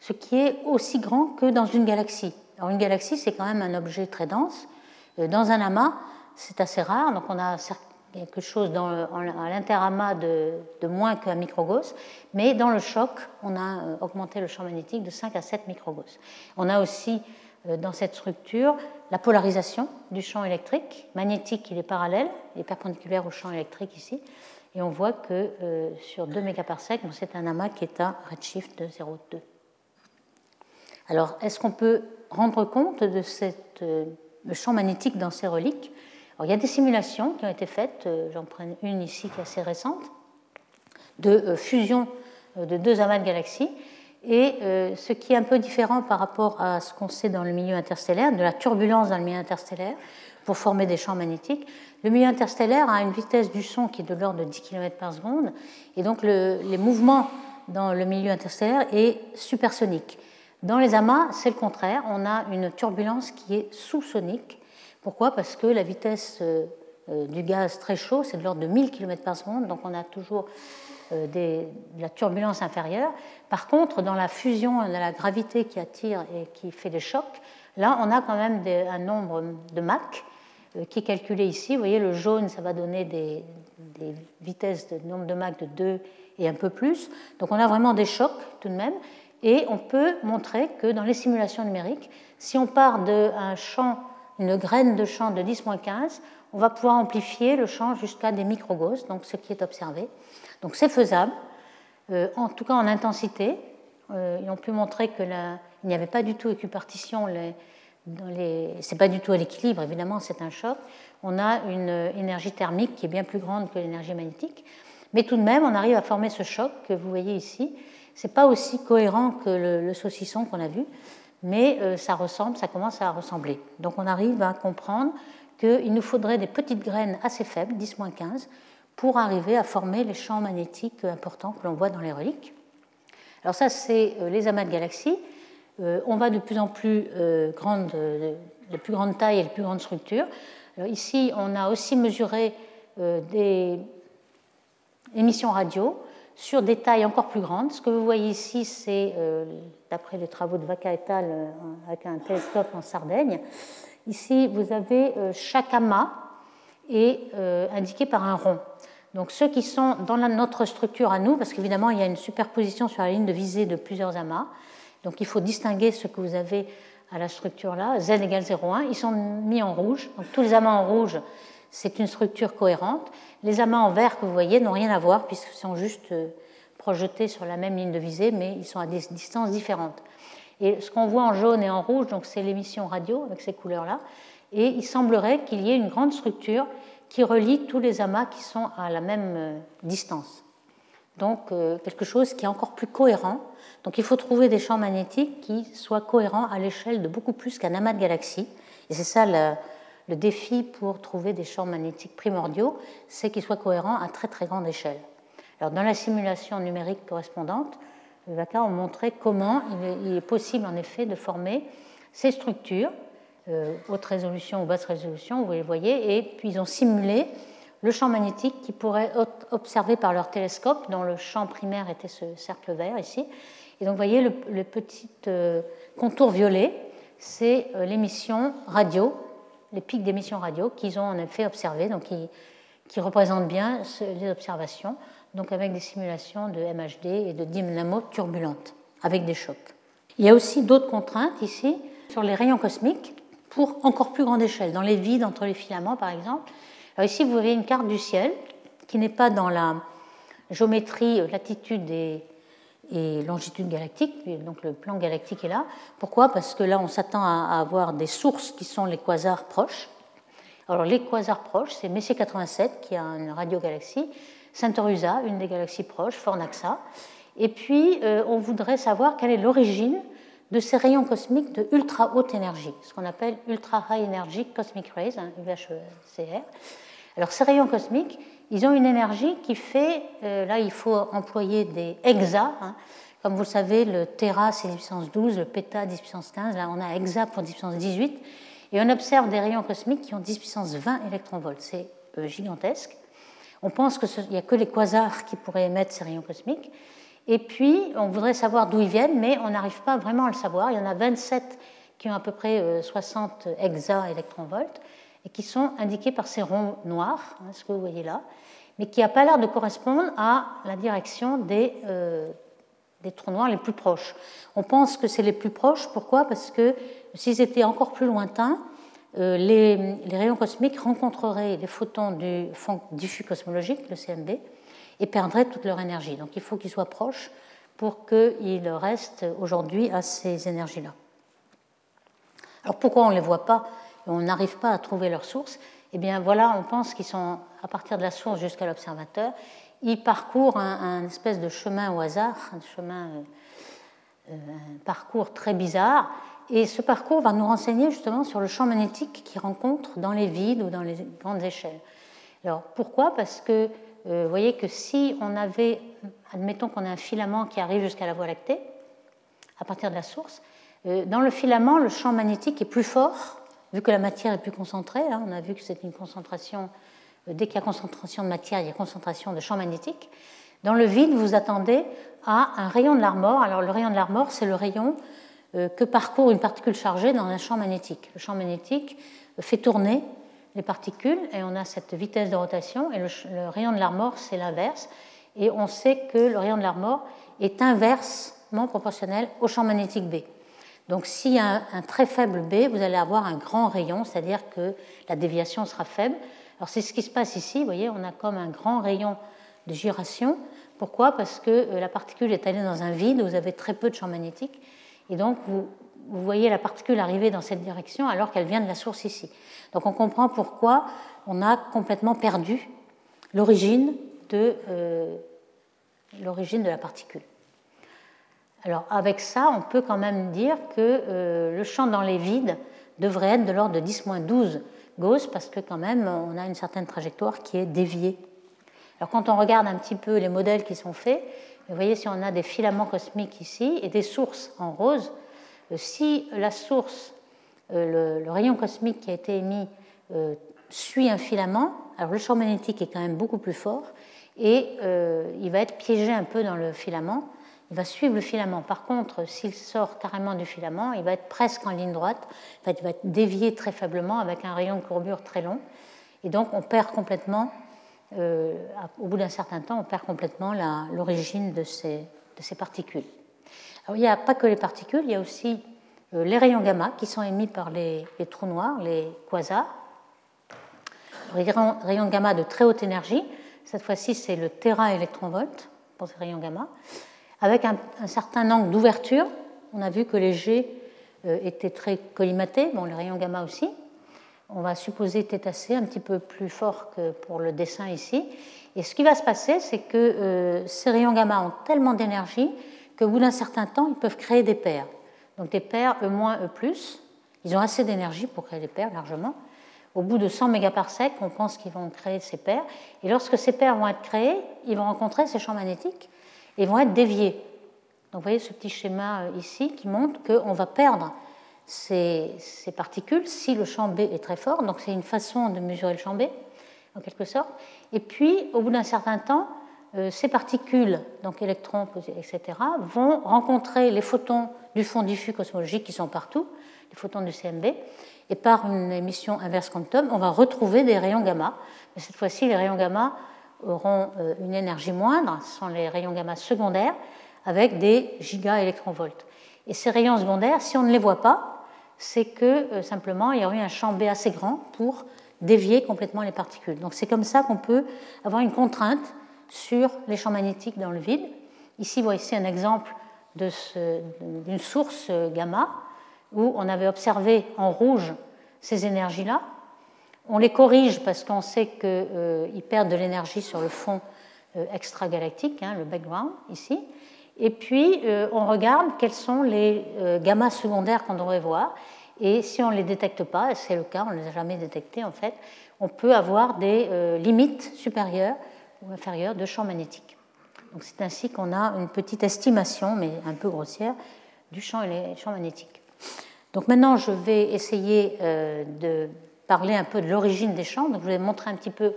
ce qui est aussi grand que dans une galaxie. Alors une galaxie, c'est quand même un objet très dense. Dans un amas, c'est assez rare. Donc on a quelque chose dans le, à l'interamas de, de moins qu'un microgauss. Mais dans le choc, on a augmenté le champ magnétique de cinq à sept microgauss. On a aussi dans cette structure la polarisation du champ électrique magnétique, il est parallèle, il est perpendiculaire au champ électrique ici, et on voit que euh, sur deux mégaparsecs, bon, c'est un amas qui est à redshift de zéro virgule deux. Alors, est-ce qu'on peut rendre compte de cette, euh, le champ magnétique dans ces reliques? Alors, il y a des simulations qui ont été faites, euh, j'en prends une ici qui est assez récente, de euh, fusion euh, de deux amas de galaxies. Et euh, ce qui est un peu différent par rapport à ce qu'on sait dans le milieu interstellaire, de la turbulence dans le milieu interstellaire pour former des champs magnétiques, le milieu interstellaire a une vitesse du son qui est de l'ordre de dix kilomètres par seconde, et donc le, les mouvements dans le milieu interstellaire est supersonique. Dans les amas, c'est le contraire, on a une turbulence qui est sous-sonique. Pourquoi ? Parce que la vitesse euh, du gaz très chaud, c'est de l'ordre de mille kilomètres par seconde, donc on a toujours... Des, de la turbulence inférieure. Par contre, dans la fusion, dans la gravité qui attire et qui fait des chocs, là, on a quand même des, un nombre de Mach euh, qui est calculé ici. Vous voyez, le jaune, ça va donner des, des vitesses de nombre de Mach de deux et un peu plus. Donc, on a vraiment des chocs tout de même. Et on peut montrer que dans les simulations numériques, si on part d'un champ, une graine de champ de dix moins quinze, on va pouvoir amplifier le champ jusqu'à des microgauss, donc ce qui est observé. Donc c'est faisable, euh, en tout cas en intensité. Euh, ils ont pu montrer qu'il n'y avait pas du tout équipartition, les, dans les, c'est pas du tout à l'équilibre, évidemment, c'est un choc. On a une énergie thermique qui est bien plus grande que l'énergie magnétique, mais tout de même, on arrive à former ce choc que vous voyez ici. C'est pas aussi cohérent que le, le saucisson qu'on a vu, mais euh, ça ressemble, ça commence à ressembler. Donc on arrive à comprendre qu'il nous faudrait des petites graines assez faibles, dix moins quinze, pour arriver à former les champs magnétiques importants que l'on voit dans les reliques. Alors ça, c'est les amas de galaxies. Euh, on va de plus en plus euh, grande, de, de plus grande taille et de plus grande structure. Alors ici, on a aussi mesuré euh, des émissions radio sur des tailles encore plus grandes. Ce que vous voyez ici, c'est, euh, d'après les travaux de Vaca et al, euh, avec un télescope en Sardaigne, ici, vous avez euh, chaque amas est euh, indiqué par un rond. Donc ceux qui sont dans la, notre structure à nous, parce qu'évidemment il y a une superposition sur la ligne de visée de plusieurs amas, donc il faut distinguer ce que vous avez à la structure là, Z égale zéro virgule un, ils sont mis en rouge, donc tous les amas en rouge c'est une structure cohérente. Les amas en vert que vous voyez n'ont rien à voir puisqu'ils sont juste projetés sur la même ligne de visée, mais ils sont à des distances différentes. Et ce qu'on voit en jaune et en rouge, donc c'est l'émission radio avec ces couleurs-là, et il semblerait qu'il y ait une grande structure qui relie tous les amas qui sont à la même distance. Donc euh, quelque chose qui est encore plus cohérent. Donc il faut trouver des champs magnétiques qui soient cohérents à l'échelle de beaucoup plus qu'un amas de galaxies. Et c'est ça le, le défi pour trouver des champs magnétiques primordiaux, c'est qu'ils soient cohérents à très très grande échelle. Alors dans la simulation numérique correspondante, les V A C A ont montré comment il est possible en effet de former ces structures, euh, haute résolution ou basse résolution, vous les voyez, et puis ils ont simulé le champ magnétique qu'ils pourraient observer par leur télescope, dont le champ primaire était ce cercle vert ici. Et donc vous voyez le, le petit euh, contour violet, c'est euh, l'émission radio, les pics d'émission radio qu'ils ont en effet observés, donc qui, qui représentent bien ce, les observations, donc avec des simulations de M H D et de dynamo turbulentes, avec des chocs. Il y a aussi d'autres contraintes ici sur les rayons cosmiques pour encore plus grande échelle, dans les vides entre les filaments par exemple. Alors ici, vous voyez une carte du ciel qui n'est pas dans la géométrie, latitude et, et longitude galactique. Donc le plan galactique est là. Pourquoi ? Parce que là, on s'attend à avoir des sources qui sont les quasars proches. Alors les quasars proches, c'est Messier quatre-vingt-sept qui a une radiogalaxie, Centaurus A, une des galaxies proches, Fornaxa. Et puis, euh, on voudrait savoir quelle est l'origine de ces rayons cosmiques de ultra haute énergie, ce qu'on appelle ultra high energy cosmic rays, hein, U H C R. Alors ces rayons cosmiques, ils ont une énergie qui fait, euh, là il faut employer des hexas, hein. Comme vous le savez, le téra c'est dix puissance douze, le péta dix puissance quinze, là on a hexa pour dix puissance dix-huit, et on observe des rayons cosmiques qui ont dix puissance vingt électronvolts, c'est euh, gigantesque. On pense qu'il n'y a que les quasars qui pourraient émettre ces rayons cosmiques, et puis on voudrait savoir d'où ils viennent, mais on n'arrive pas vraiment à le savoir. Il y en a vingt-sept qui ont à peu près soixante hexa électronvolts, et qui sont indiqués par ces ronds noirs, hein, ce que vous voyez là, mais qui n'a pas l'air de correspondre à la direction des, euh, des trous noirs les plus proches. On pense que c'est les plus proches, pourquoi ? Parce que s'ils étaient encore plus lointains, euh, les, les rayons cosmiques rencontreraient les photons du diffus cosmologique, le C M B, et perdraient toute leur énergie. Donc il faut qu'ils soient proches pour qu'ils restent aujourd'hui à ces énergies-là. Alors pourquoi on ne les voit pas ? On n'arrive pas à trouver leur source, eh bien voilà, on pense qu'ils sont, à partir de la source jusqu'à l'observateur, ils parcourent un, un espèce de chemin au hasard, un chemin, euh, un parcours très bizarre, et ce parcours va nous renseigner justement sur le champ magnétique qu'ils rencontrent dans les vides ou dans les grandes échelles. Alors pourquoi ? Parce que euh, vous voyez que si on avait, admettons qu'on a un filament qui arrive jusqu'à la Voie lactée, à partir de la source, euh, dans le filament, le champ magnétique est plus fort. Vu que la matière est plus concentrée, hein, on a vu que c'est une concentration, euh, dès qu'il y a concentration de matière, il y a concentration de champ magnétique. Dans le vide, vous attendez à un rayon de l'armor. Alors le rayon de l'armor, c'est le rayon euh, que parcourt une particule chargée dans un champ magnétique. Le champ magnétique fait tourner les particules et on a cette vitesse de rotation. Et le, le rayon de l'armor, c'est l'inverse. Et on sait que le rayon de l'armor est inversement proportionnel au champ magnétique B. Donc s'il y a un très faible B, vous allez avoir un grand rayon, c'est-à-dire que la déviation sera faible. Alors c'est ce qui se passe ici, vous voyez, on a comme un grand rayon de gyration. Pourquoi ? Parce que la particule est allée dans un vide, vous avez très peu de champ magnétique, et donc vous, vous voyez la particule arriver dans cette direction alors qu'elle vient de la source ici. Donc on comprend pourquoi on a complètement perdu l'origine de, euh, l'origine de la particule. Alors avec ça, on peut quand même dire que euh, le champ dans les vides devrait être de l'ordre de dix douze Gauss, parce que quand même, on a une certaine trajectoire qui est déviée. Alors quand on regarde un petit peu les modèles qui sont faits, vous voyez si on a des filaments cosmiques ici et des sources en rose, euh, si la source, euh, le, le rayon cosmique qui a été émis euh, suit un filament, alors le champ magnétique est quand même beaucoup plus fort et euh, il va être piégé un peu dans le filament. Il va suivre le filament. Par contre, s'il sort carrément du filament, il va être presque en ligne droite. En fait, il va être dévié très faiblement avec un rayon de courbure très long. Et donc, on perd complètement, euh, au bout d'un certain temps, on perd complètement la, l'origine de ces, de ces particules. Alors, il n'y a pas que les particules, il y a aussi euh, les rayons gamma qui sont émis par les, les trous noirs, les quasars. rayons gamma de très haute énergie. Cette fois-ci, c'est le téraélectronvolt pour ces rayons gamma. Avec un, un certain angle d'ouverture, on a vu que les jets euh, étaient très collimatés, bon, les rayons gamma aussi. On va supposer θc un petit peu plus fort que pour le dessin ici. Et ce qui va se passer, c'est que euh, ces rayons gamma ont tellement d'énergie qu'au bout d'un certain temps, ils peuvent créer des paires. Donc des paires E-, E+, ils ont assez d'énergie pour créer des paires largement. Au bout de cent mégaparsecs, on pense qu'ils vont créer ces paires. Et lorsque ces paires vont être créées, ils vont rencontrer ces champs magnétiques et vont être déviés. Donc vous voyez ce petit schéma ici qui montre qu'on va perdre Ces, ces particules si le champ B est très fort. Donc c'est une façon de mesurer le champ B, en quelque sorte. Et puis, au bout d'un certain temps, euh, ces particules, donc électrons, et cetera, vont rencontrer les photons du fond diffus cosmologique qui sont partout, les photons du C M B, et par une émission inverse quantum, on va retrouver des rayons gamma. Mais cette fois-ci, les rayons gamma auront euh, une énergie moindre, ce sont les rayons gamma secondaires, avec des gigaélectronvolts. Et ces rayons secondaires, si on ne les voit pas, c'est que euh, simplement il y aurait un champ B assez grand pour dévier complètement les particules. Donc c'est comme ça qu'on peut avoir une contrainte sur les champs magnétiques dans le vide. Ici, vous voyez ici un exemple de ce, d'une source gamma où on avait observé en rouge ces énergies-là. On les corrige parce qu'on sait qu'ils euh, perdent de l'énergie sur le fond euh, extragalactique, hein, le background ici. Et puis, euh, on regarde quels sont les euh, gammas secondaires qu'on devrait voir. Et si on ne les détecte pas, et c'est le cas, on ne les a jamais détectés en fait, on peut avoir des euh, limites supérieures ou inférieures de champs magnétiques. Donc, c'est ainsi qu'on a une petite estimation, mais un peu grossière, du champ et les champs magnétiques. Donc maintenant, je vais essayer euh, de parler un peu de l'origine des champs. Donc, je vais montrer un petit peu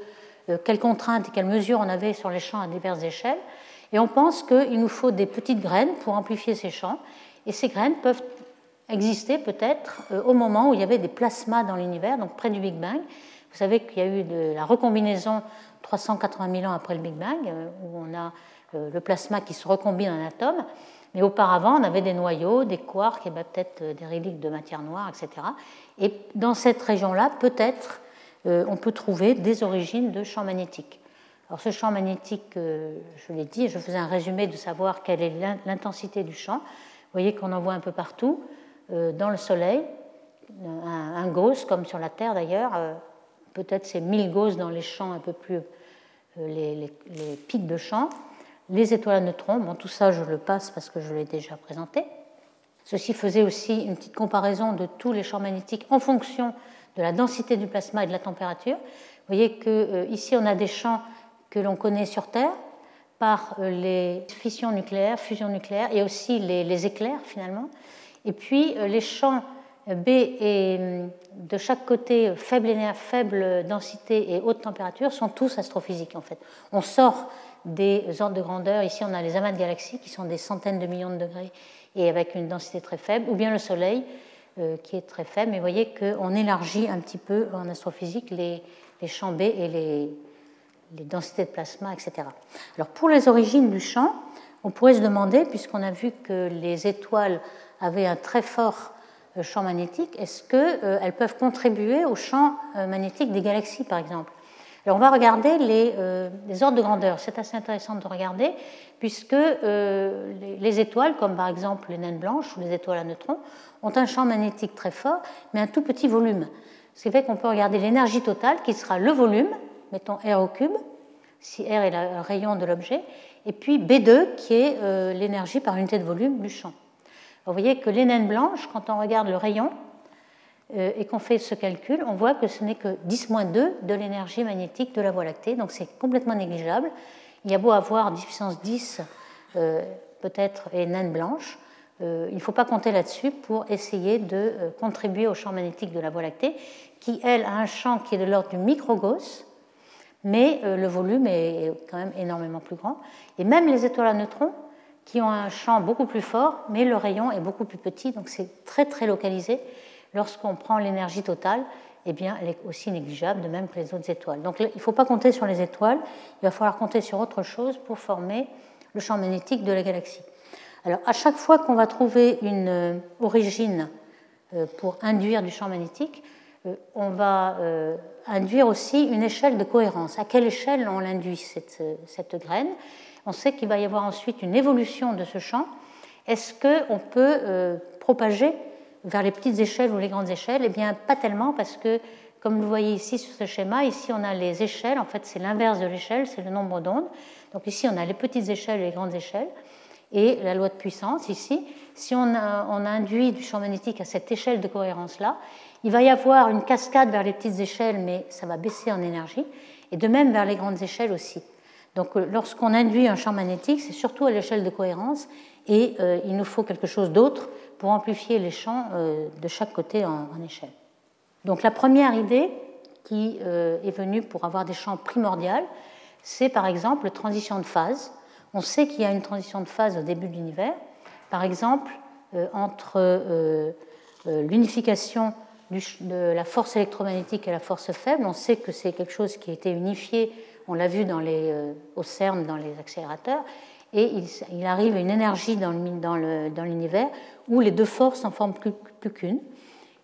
euh, quelles contraintes et quelles mesures on avait sur les champs à diverses échelles. Et on pense qu'il nous faut des petites graines pour amplifier ces champs. Et ces graines peuvent exister peut-être au moment où il y avait des plasmas dans l'univers, donc près du Big Bang. Vous savez qu'il y a eu de la recombinaison trois cent quatre-vingt mille ans après le Big Bang, où on a le plasma qui se recombine en atomes. Mais auparavant, on avait des noyaux, des quarks, et bien peut-être des reliques de matière noire, et cetera. Et dans cette région-là, peut-être, on peut trouver des origines de champs magnétiques. Alors ce champ magnétique, je l'ai dit, je faisais un résumé de savoir quelle est l'intensité du champ. Vous voyez qu'on en voit un peu partout, dans le Soleil, un gauss comme sur la Terre d'ailleurs, peut-être c'est mille gauss dans les champs un peu plus, les, les, les pics de champ, les étoiles à neutrons, bon tout ça je le passe parce que je l'ai déjà présenté. Ceci faisait aussi une petite comparaison de tous les champs magnétiques en fonction de la densité du plasma et de la température. Vous voyez qu'ici on a des champs que l'on connaît sur Terre par les fissions nucléaires, fusions nucléaires et aussi les, les éclairs finalement. Et puis les champs B et de chaque côté faible énergie, faible densité et haute température sont tous astrophysiques en fait. On sort des ordres de grandeur. Ici on a les amas de galaxies qui sont des centaines de millions de degrés et avec une densité très faible, ou bien le Soleil euh, qui est très faible. Mais vous voyez qu'on élargit un petit peu en astrophysique les, les champs B et les les densités de plasma, et cetera. Alors pour les origines du champ, on pourrait se demander, puisqu'on a vu que les étoiles avaient un très fort champ magnétique, est-ce qu'elles peuvent contribuer au champ magnétique des galaxies, par exemple ? Alors on va regarder les, euh, les ordres de grandeur. C'est assez intéressant de regarder, puisque euh, les, les étoiles, comme par exemple les naines blanches ou les étoiles à neutrons, ont un champ magnétique très fort, mais un tout petit volume. Ce qui fait qu'on peut regarder l'énergie totale, qui sera le volume, mettons R au cube, si R est le rayon de l'objet, et puis B deux, qui est euh, l'énergie par unité de volume du champ. Alors, vous voyez que les naines blanches, quand on regarde le rayon euh, et qu'on fait ce calcul, on voit que ce n'est que dix moins deux de l'énergie magnétique de la Voie lactée, donc c'est complètement négligeable. Il y a beau avoir dix puissance dix, euh, peut-être, et naines blanches, euh, il ne faut pas compter là-dessus pour essayer de euh, contribuer au champ magnétique de la Voie lactée, qui, elle, a un champ qui est de l'ordre du micro-gauss, mais le volume est quand même énormément plus grand. Et même les étoiles à neutrons, qui ont un champ beaucoup plus fort, mais le rayon est beaucoup plus petit, donc c'est très très localisé. Lorsqu'on prend l'énergie totale, eh bien, elle est aussi négligeable, de même que les autres étoiles. Donc il ne faut pas compter sur les étoiles, il va falloir compter sur autre chose pour former le champ magnétique de la galaxie. Alors à chaque fois qu'on va trouver une origine pour induire du champ magnétique, on va euh, induire aussi une échelle de cohérence. À quelle échelle on l'induit, cette, cette graine? On sait qu'il va y avoir ensuite une évolution de ce champ. Est-ce qu'on peut euh, propager vers les petites échelles ou les grandes échelles? Eh bien, pas tellement, parce que, comme vous le voyez ici sur ce schéma, ici on a les échelles, en fait c'est l'inverse de l'échelle, c'est le nombre d'ondes. Donc ici on a les petites échelles et les grandes échelles, et la loi de puissance ici. Si on, a, on induit du champ magnétique à cette échelle de cohérence-là, il va y avoir une cascade vers les petites échelles, mais ça va baisser en énergie, et de même vers les grandes échelles aussi. Donc lorsqu'on induit un champ magnétique, c'est surtout à l'échelle de cohérence, et euh, il nous faut quelque chose d'autre pour amplifier les champs euh, de chaque côté en, en échelle. Donc la première idée qui euh, est venue pour avoir des champs primordiaux, c'est par exemple la transition de phase. On sait qu'il y a une transition de phase au début de l'univers, par exemple euh, entre euh, euh, l'unification du, de la force électromagnétique et la force faible. On sait que c'est quelque chose qui a été unifié, on l'a vu dans les, euh, au CERN, dans les accélérateurs, et il, il arrive une énergie dans, le, dans, le, dans l'univers où les deux forces en forment plus, plus qu'une.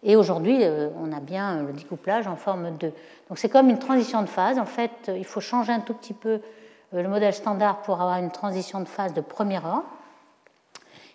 Et aujourd'hui, on a bien le découplage en forme deux. Donc c'est comme une transition de phase. En fait, il faut changer un tout petit peu le modèle standard pour avoir une transition de phase de premier ordre.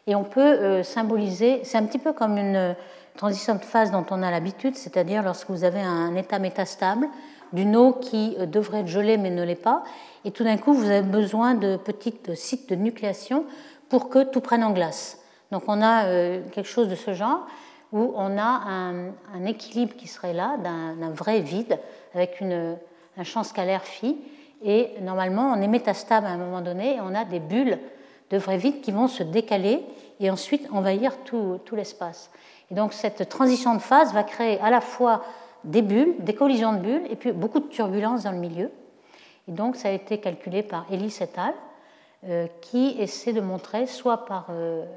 Et on peut symboliser, c'est un petit peu comme une transition de phase dont on a l'habitude, c'est-à-dire lorsque vous avez un état métastable d'une eau qui devrait être gelée mais ne l'est pas, et tout d'un coup vous avez besoin de petites sites de nucléation pour que tout prenne en glace. Donc on a quelque chose de ce genre, où on a un, un équilibre qui serait là, d'un, d'un vrai vide, avec une, un champ scalaire phi, et normalement on est métastable à un moment donné, et on a des bulles de vrai vide qui vont se décaler et ensuite envahir tout, tout l'espace. Et donc cette transition de phase va créer à la fois des bulles, des collisions de bulles, et puis beaucoup de turbulences dans le milieu. Et donc ça a été calculé par Ellis et al., qui essaie de montrer, soit par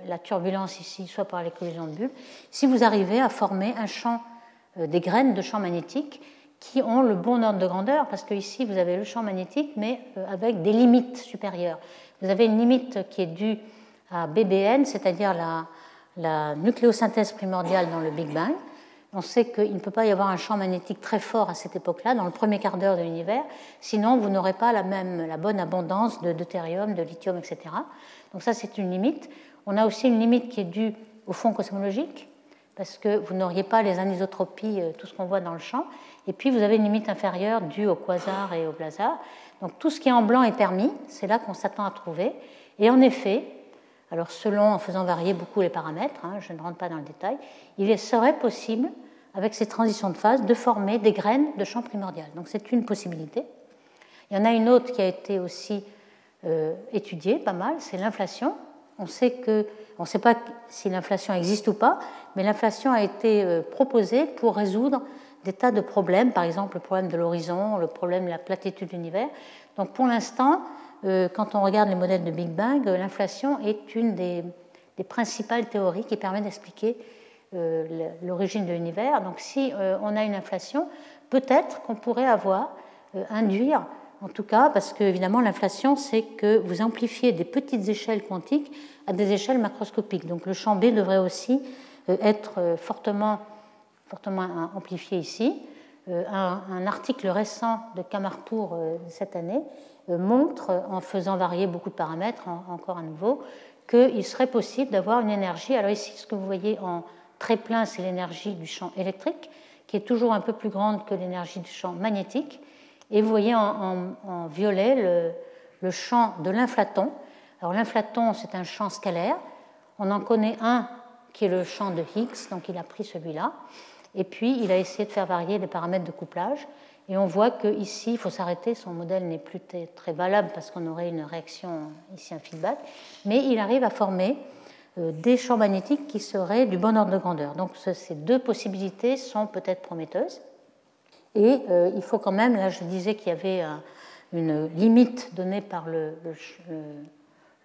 la turbulence ici, soit par les collisions de bulles, si vous arrivez à former un champ, des graines de champs magnétiques qui ont le bon ordre de grandeur, parce qu'ici vous avez le champ magnétique, mais avec des limites supérieures. Vous avez une limite qui est due à B B N, c'est-à-dire la, la nucléosynthèse primordiale dans le Big Bang. On sait qu'il ne peut pas y avoir un champ magnétique très fort à cette époque-là, dans le premier quart d'heure de l'univers, sinon vous n'aurez pas la, même, la bonne abondance de deutérium, de lithium, et cetera. Donc ça, c'est une limite. On a aussi une limite qui est due au fond cosmologique, parce que vous n'auriez pas les anisotropies, tout ce qu'on voit dans le champ. Et puis vous avez une limite inférieure due aux quasars et aux blazars. Donc tout ce qui est en blanc est permis, c'est là qu'on s'attend à trouver. Et en effet, alors selon, en faisant varier beaucoup les paramètres, hein, je ne rentre pas dans le détail, il serait possible, avec ces transitions de phase, de former des graines de champ primordial. Donc c'est une possibilité. Il y en a une autre qui a été aussi euh, étudiée, pas mal, c'est l'inflation. On sait que, on ne sait pas si l'inflation existe ou pas, mais l'inflation a été euh, proposée pour résoudre des tas de problèmes, par exemple le problème de l'horizon, le problème de la platitude de l'univers. Donc pour l'instant, euh, quand on regarde les modèles de Big Bang, euh, l'inflation est une des, des principales théories qui permet d'expliquer l'origine de l'univers. Donc si on a une inflation, peut-être qu'on pourrait avoir, euh, induire, en tout cas, parce que évidemment l'inflation, c'est que vous amplifiez des petites échelles quantiques à des échelles macroscopiques. Donc le champ B devrait aussi euh, être fortement, fortement amplifié ici. Euh, un, un article récent de Kamarpour euh, cette année euh, montre, en faisant varier beaucoup de paramètres, en, encore à nouveau, qu'il serait possible d'avoir une énergie. Alors ici, ce que vous voyez en très plein, c'est l'énergie du champ électrique, qui est toujours un peu plus grande que l'énergie du champ magnétique. Et vous voyez en, en, en violet le, le champ de l'inflaton. Alors l'inflaton, c'est un champ scalaire. On en connaît un qui est le champ de Higgs, donc il a pris celui-là. Et puis, il a essayé de faire varier les paramètres de couplage. Et on voit qu'ici, il faut s'arrêter, son modèle n'est plus t- très valable parce qu'on aurait une réaction, ici un feedback. Mais il arrive à former des champs magnétiques qui seraient du bon ordre de grandeur. Donc ces deux possibilités sont peut-être prometteuses. Et euh, il faut quand même, là je disais qu'il y avait un, une limite donnée par le, le,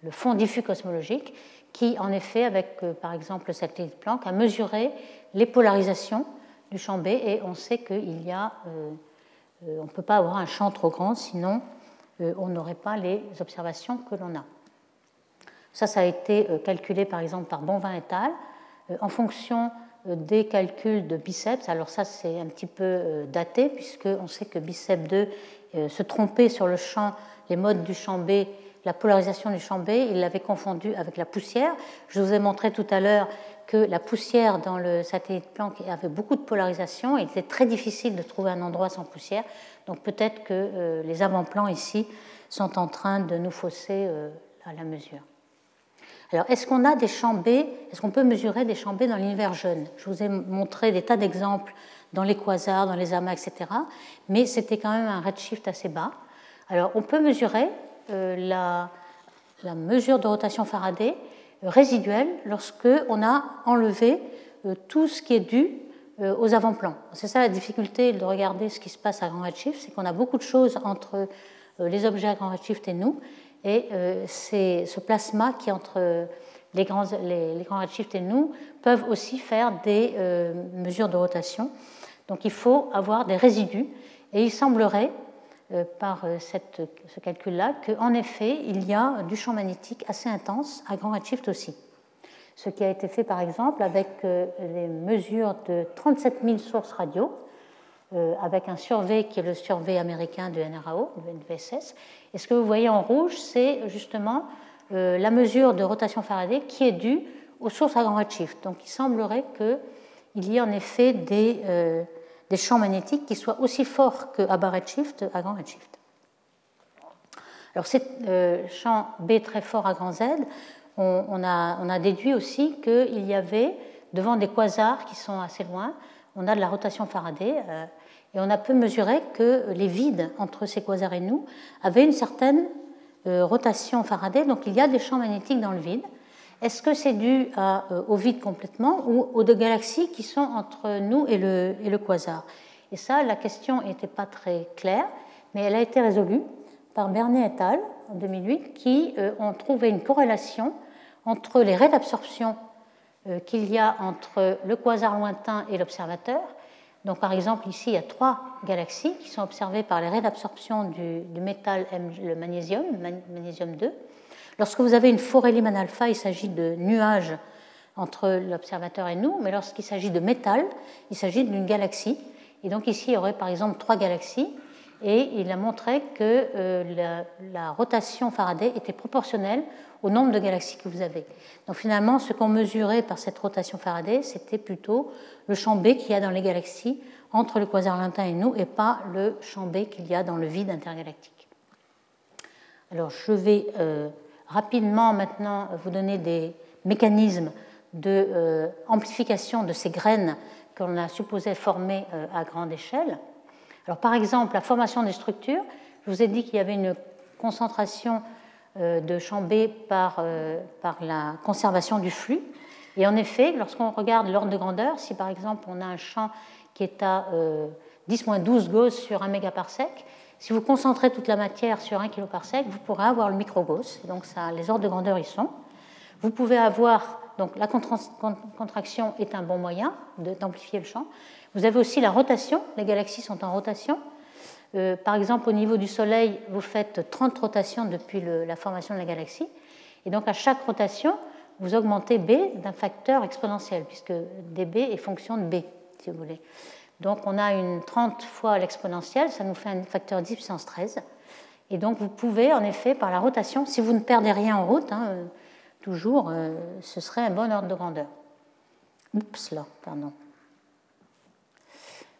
le fond diffus cosmologique qui, en effet, avec euh, par exemple le satellite Planck, a mesuré les polarisations du champ B, et on sait qu'il y a, euh, euh, on ne peut pas avoir un champ trop grand, sinon euh, on n'aurait pas les observations que l'on a. Ça, ça a été calculé par exemple par Bonvin et al. En fonction des calculs de Biceps. Alors ça, c'est un petit peu daté, puisqu'on sait que Biceps deux euh, se trompait sur le champ, les modes du champ B, la polarisation du champ B, il l'avait confondu avec la poussière. Je vous ai montré tout à l'heure que la poussière dans le satellite Planck avait beaucoup de polarisation, et il était très difficile de trouver un endroit sans poussière, donc peut-être que euh, les avant-plans ici sont en train de nous fausser euh, à la mesure. Alors, est-ce qu'on a des champs B, est-ce qu'on peut mesurer des champs B dans l'univers jeune? Je vous ai montré des tas d'exemples dans les quasars, dans les amas, et cetera. Mais c'était quand même un redshift assez bas. Alors, on peut mesurer euh, la, la mesure de rotation Faraday euh, résiduelle lorsque on a enlevé euh, tout ce qui est dû euh, aux avant-plans. C'est ça la difficulté de regarder ce qui se passe à grand redshift, c'est qu'on a beaucoup de choses entre euh, les objets à grand redshift et nous. Et euh, c'est ce plasma qui, entre les grands, les, les grands redshifts et nous, peuvent aussi faire des euh, mesures de rotation. Donc il faut avoir des résidus. Et il semblerait, euh, par cette, ce calcul-là, qu'en effet, il y a du champ magnétique assez intense à grand redshift aussi. Ce qui a été fait, par exemple, avec euh, les mesures de trente-sept mille sources radio, Euh, avec un survey qui est le survey américain du N R A O, du N V S S. Et ce que vous voyez en rouge, c'est justement euh, la mesure de rotation Faraday qui est due aux sources à grand redshift. Donc il semblerait qu'il y ait en effet des, euh, des champs magnétiques qui soient aussi forts qu'à bas redshift, à grand redshift. Alors ces euh, champs B très forts à grand Z, on, on, a, on a déduit aussi qu'il y avait, devant des quasars qui sont assez loin, on a de la rotation Faraday, euh, et on a pu mesurer que les vides entre ces quasars et nous avaient une certaine euh, rotation Faraday, donc il y a des champs magnétiques dans le vide. Est-ce que c'est dû à, euh, au vide complètement ou aux deux galaxies qui sont entre nous et le, et le quasar? Et ça, la question n'était pas très claire, mais elle a été résolue par Bernet et al. En deux mille huit, qui euh, ont trouvé une corrélation entre les raies d'absorption qu'il y a entre le quasar lointain et l'observateur. Donc, par exemple, ici, il y a trois galaxies qui sont observées par les raies d'absorption du, du métal, le magnésium, magnésium deux. Lorsque vous avez une forêt Lyman alpha, il s'agit de nuages entre l'observateur et nous, mais lorsqu'il s'agit de métal, il s'agit d'une galaxie. Et donc, ici, il y aurait, par exemple, trois galaxies, et il a montré que euh, la, la rotation Faraday était proportionnelle au nombre de galaxies que vous avez. Donc finalement, ce qu'on mesurait par cette rotation Faraday, c'était plutôt le champ B qu'il y a dans les galaxies entre le quasar lointain et nous, et pas le champ B qu'il y a dans le vide intergalactique. Alors je vais euh, rapidement maintenant vous donner des mécanismes d'amplification de, euh, de ces graines qu'on a supposé former euh, à grande échelle. Alors, par exemple, la formation des structures, je vous ai dit qu'il y avait une concentration de champ B par, par la conservation du flux. Et en effet, lorsqu'on regarde l'ordre de grandeur, si par exemple on a un champ qui est à euh, dix moins douze Gauss sur un mégaparsec, si vous concentrez toute la matière sur un kiloparsec, vous pourrez avoir le micro-Gauss. Donc ça, les ordres de grandeur y sont. Vous pouvez avoir, donc la contraction est un bon moyen d'amplifier le champ. Vous avez aussi la rotation, les galaxies sont en rotation. Euh, par exemple, au niveau du Soleil, vous faites trente rotations depuis le, la formation de la galaxie. Et donc, à chaque rotation, vous augmentez B d'un facteur exponentiel, puisque dB est fonction de B, si vous voulez. Donc, on a une trente fois l'exponentielle, ça nous fait un facteur dix puissance treize. Et donc, vous pouvez, en effet, par la rotation, si vous ne perdez rien en route, hein, euh, toujours, euh, ce serait un bon ordre de grandeur. Oups, là, pardon.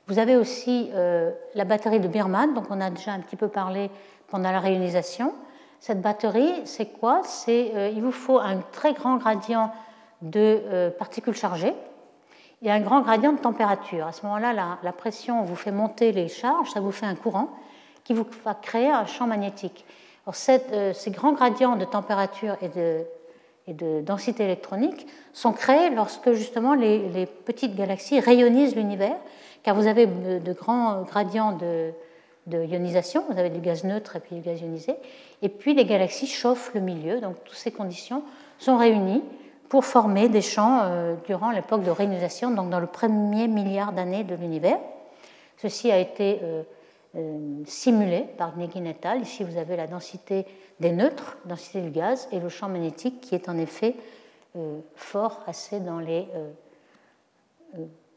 Vous avez aussi euh, la batterie de Birman, donc on a déjà un petit peu parlé pendant la réionisation. Cette batterie, c'est quoi? C'est euh, il vous faut un très grand gradient de euh, particules chargées et un grand gradient de température. À ce moment-là, la, la pression vous fait monter les charges, ça vous fait un courant qui vous va créer un champ magnétique. Alors, cette, euh, ces grands gradients de température et de, et de densité électronique sont créés lorsque justement les, les petites galaxies rayonisent l'univers, car vous avez de grands gradients de, de ionisation, vous avez du gaz neutre et puis du gaz ionisé, et puis les galaxies chauffent le milieu, donc toutes ces conditions sont réunies pour former des champs euh, durant l'époque de réionisation, donc dans le premier milliard d'années de l'univers. Ceci a été euh, euh, simulé par Gnegin et al. Ici vous avez la densité des neutres, densité du gaz, et le champ magnétique qui est en effet euh, fort assez dans les... Euh,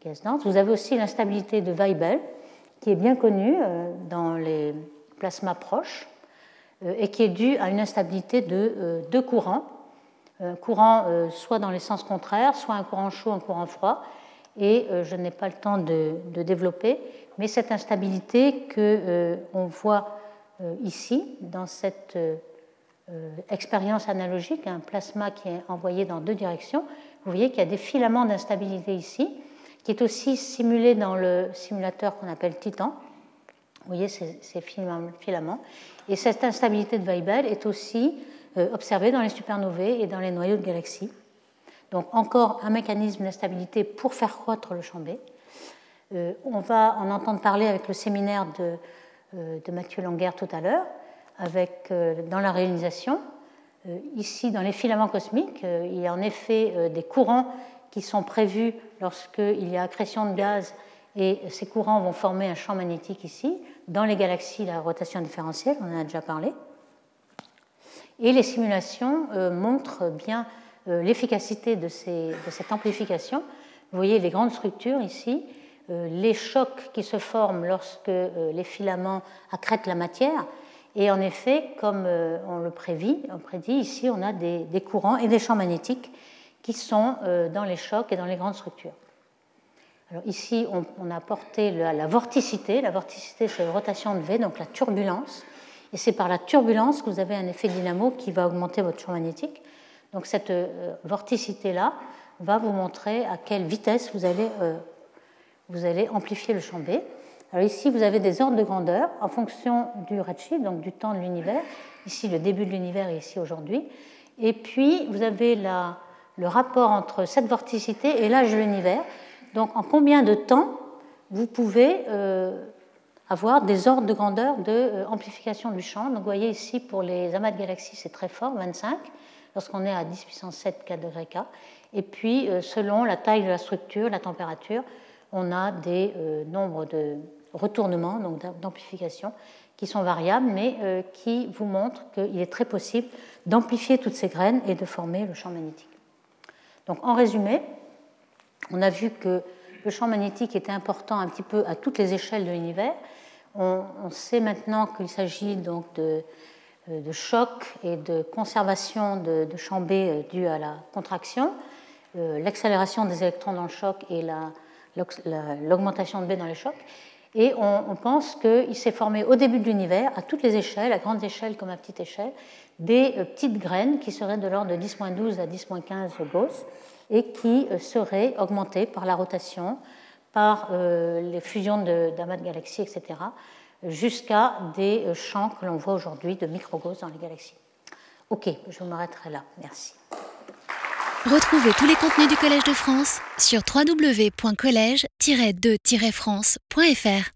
gaz dense. Vous avez aussi l'instabilité de Weibel, qui est bien connue dans les plasmas proches et qui est due à une instabilité de deux courants, un courant soit dans les sens contraires, soit un courant chaud, un courant froid. Et je n'ai pas le temps de, de développer, mais cette instabilité qu'on euh, voit euh, ici, dans cette euh, expérience analogique, un plasma qui est envoyé dans deux directions, vous voyez qu'il y a des filaments d'instabilité ici, qui est aussi simulé dans le simulateur qu'on appelle Titan. Vous voyez ces, ces filaments. Et cette instabilité de Weibel est aussi euh, observée dans les supernovae et dans les noyaux de galaxies. Donc encore un mécanisme d'instabilité pour faire croître le champ B. Euh, on va en entendre parler avec le séminaire de, euh, de Mathieu Langer tout à l'heure, avec euh, dans la réalisation. Euh, ici, dans les filaments cosmiques, euh, il y a en effet euh, des courants qui sont prévus lorsqu'il y a accrétion de gaz et ces courants vont former un champ magnétique ici. Dans les galaxies, la rotation différentielle, on en a déjà parlé. Et les simulations euh, montrent bien l'efficacité de, ces, de cette amplification. Vous voyez les grandes structures ici, euh, les chocs qui se forment lorsque euh, les filaments accrètent la matière. Et en effet, comme euh, on le prévit, on prédit, ici on a des, des courants et des champs magnétiques qui sont euh, dans les chocs et dans les grandes structures. Alors ici, on, on a porté la, la vorticité. La vorticité, c'est la rotation de V, donc la turbulence. Et c'est par la turbulence que vous avez un effet dynamo qui va augmenter votre champ magnétique. Donc cette vorticité-là va vous montrer à quelle vitesse vous allez, euh, vous allez amplifier le champ B. Alors ici, vous avez des ordres de grandeur en fonction du redshift, donc du temps de l'univers. Ici, le début de l'univers et ici, aujourd'hui. Et puis, vous avez la, le rapport entre cette vorticité et l'âge de l'univers. Donc en combien de temps vous pouvez euh, avoir des ordres de grandeur d'amplification de, euh, du champ. Donc vous voyez ici, pour les amas de galaxies, c'est très fort, vingt-cinq. Lorsqu'on est à dix puissance sept K degrés K. Et puis, selon la taille de la structure, la température, on a des euh, nombres de retournements, donc d'amplification, qui sont variables, mais euh, qui vous montrent qu'il est très possible d'amplifier toutes ces graines et de former le champ magnétique. Donc, en résumé, on a vu que le champ magnétique était important un petit peu à toutes les échelles de l'univers. On, on sait maintenant qu'il s'agit donc de... de choc et de conservation de, de champ B dû à la contraction, euh, l'accélération des électrons dans le choc et la, la, l'augmentation de B dans les chocs. Et on, on pense qu'il s'est formé au début de l'univers, à toutes les échelles, à grande échelle comme à petite échelle, des euh, petites graines qui seraient de l'ordre de dix moins douze à dix moins quinze Gauss et qui euh, seraient augmentées par la rotation, par euh, les fusions d'amas de, de galaxies, et cetera, jusqu'à des champs que l'on voit aujourd'hui de micro-Gauss dans les galaxies. Ok, je m'arrêterai là. Merci. Retrouvez tous les contenus du Collège de France sur w w w point collège tiret deux tiret france point f r.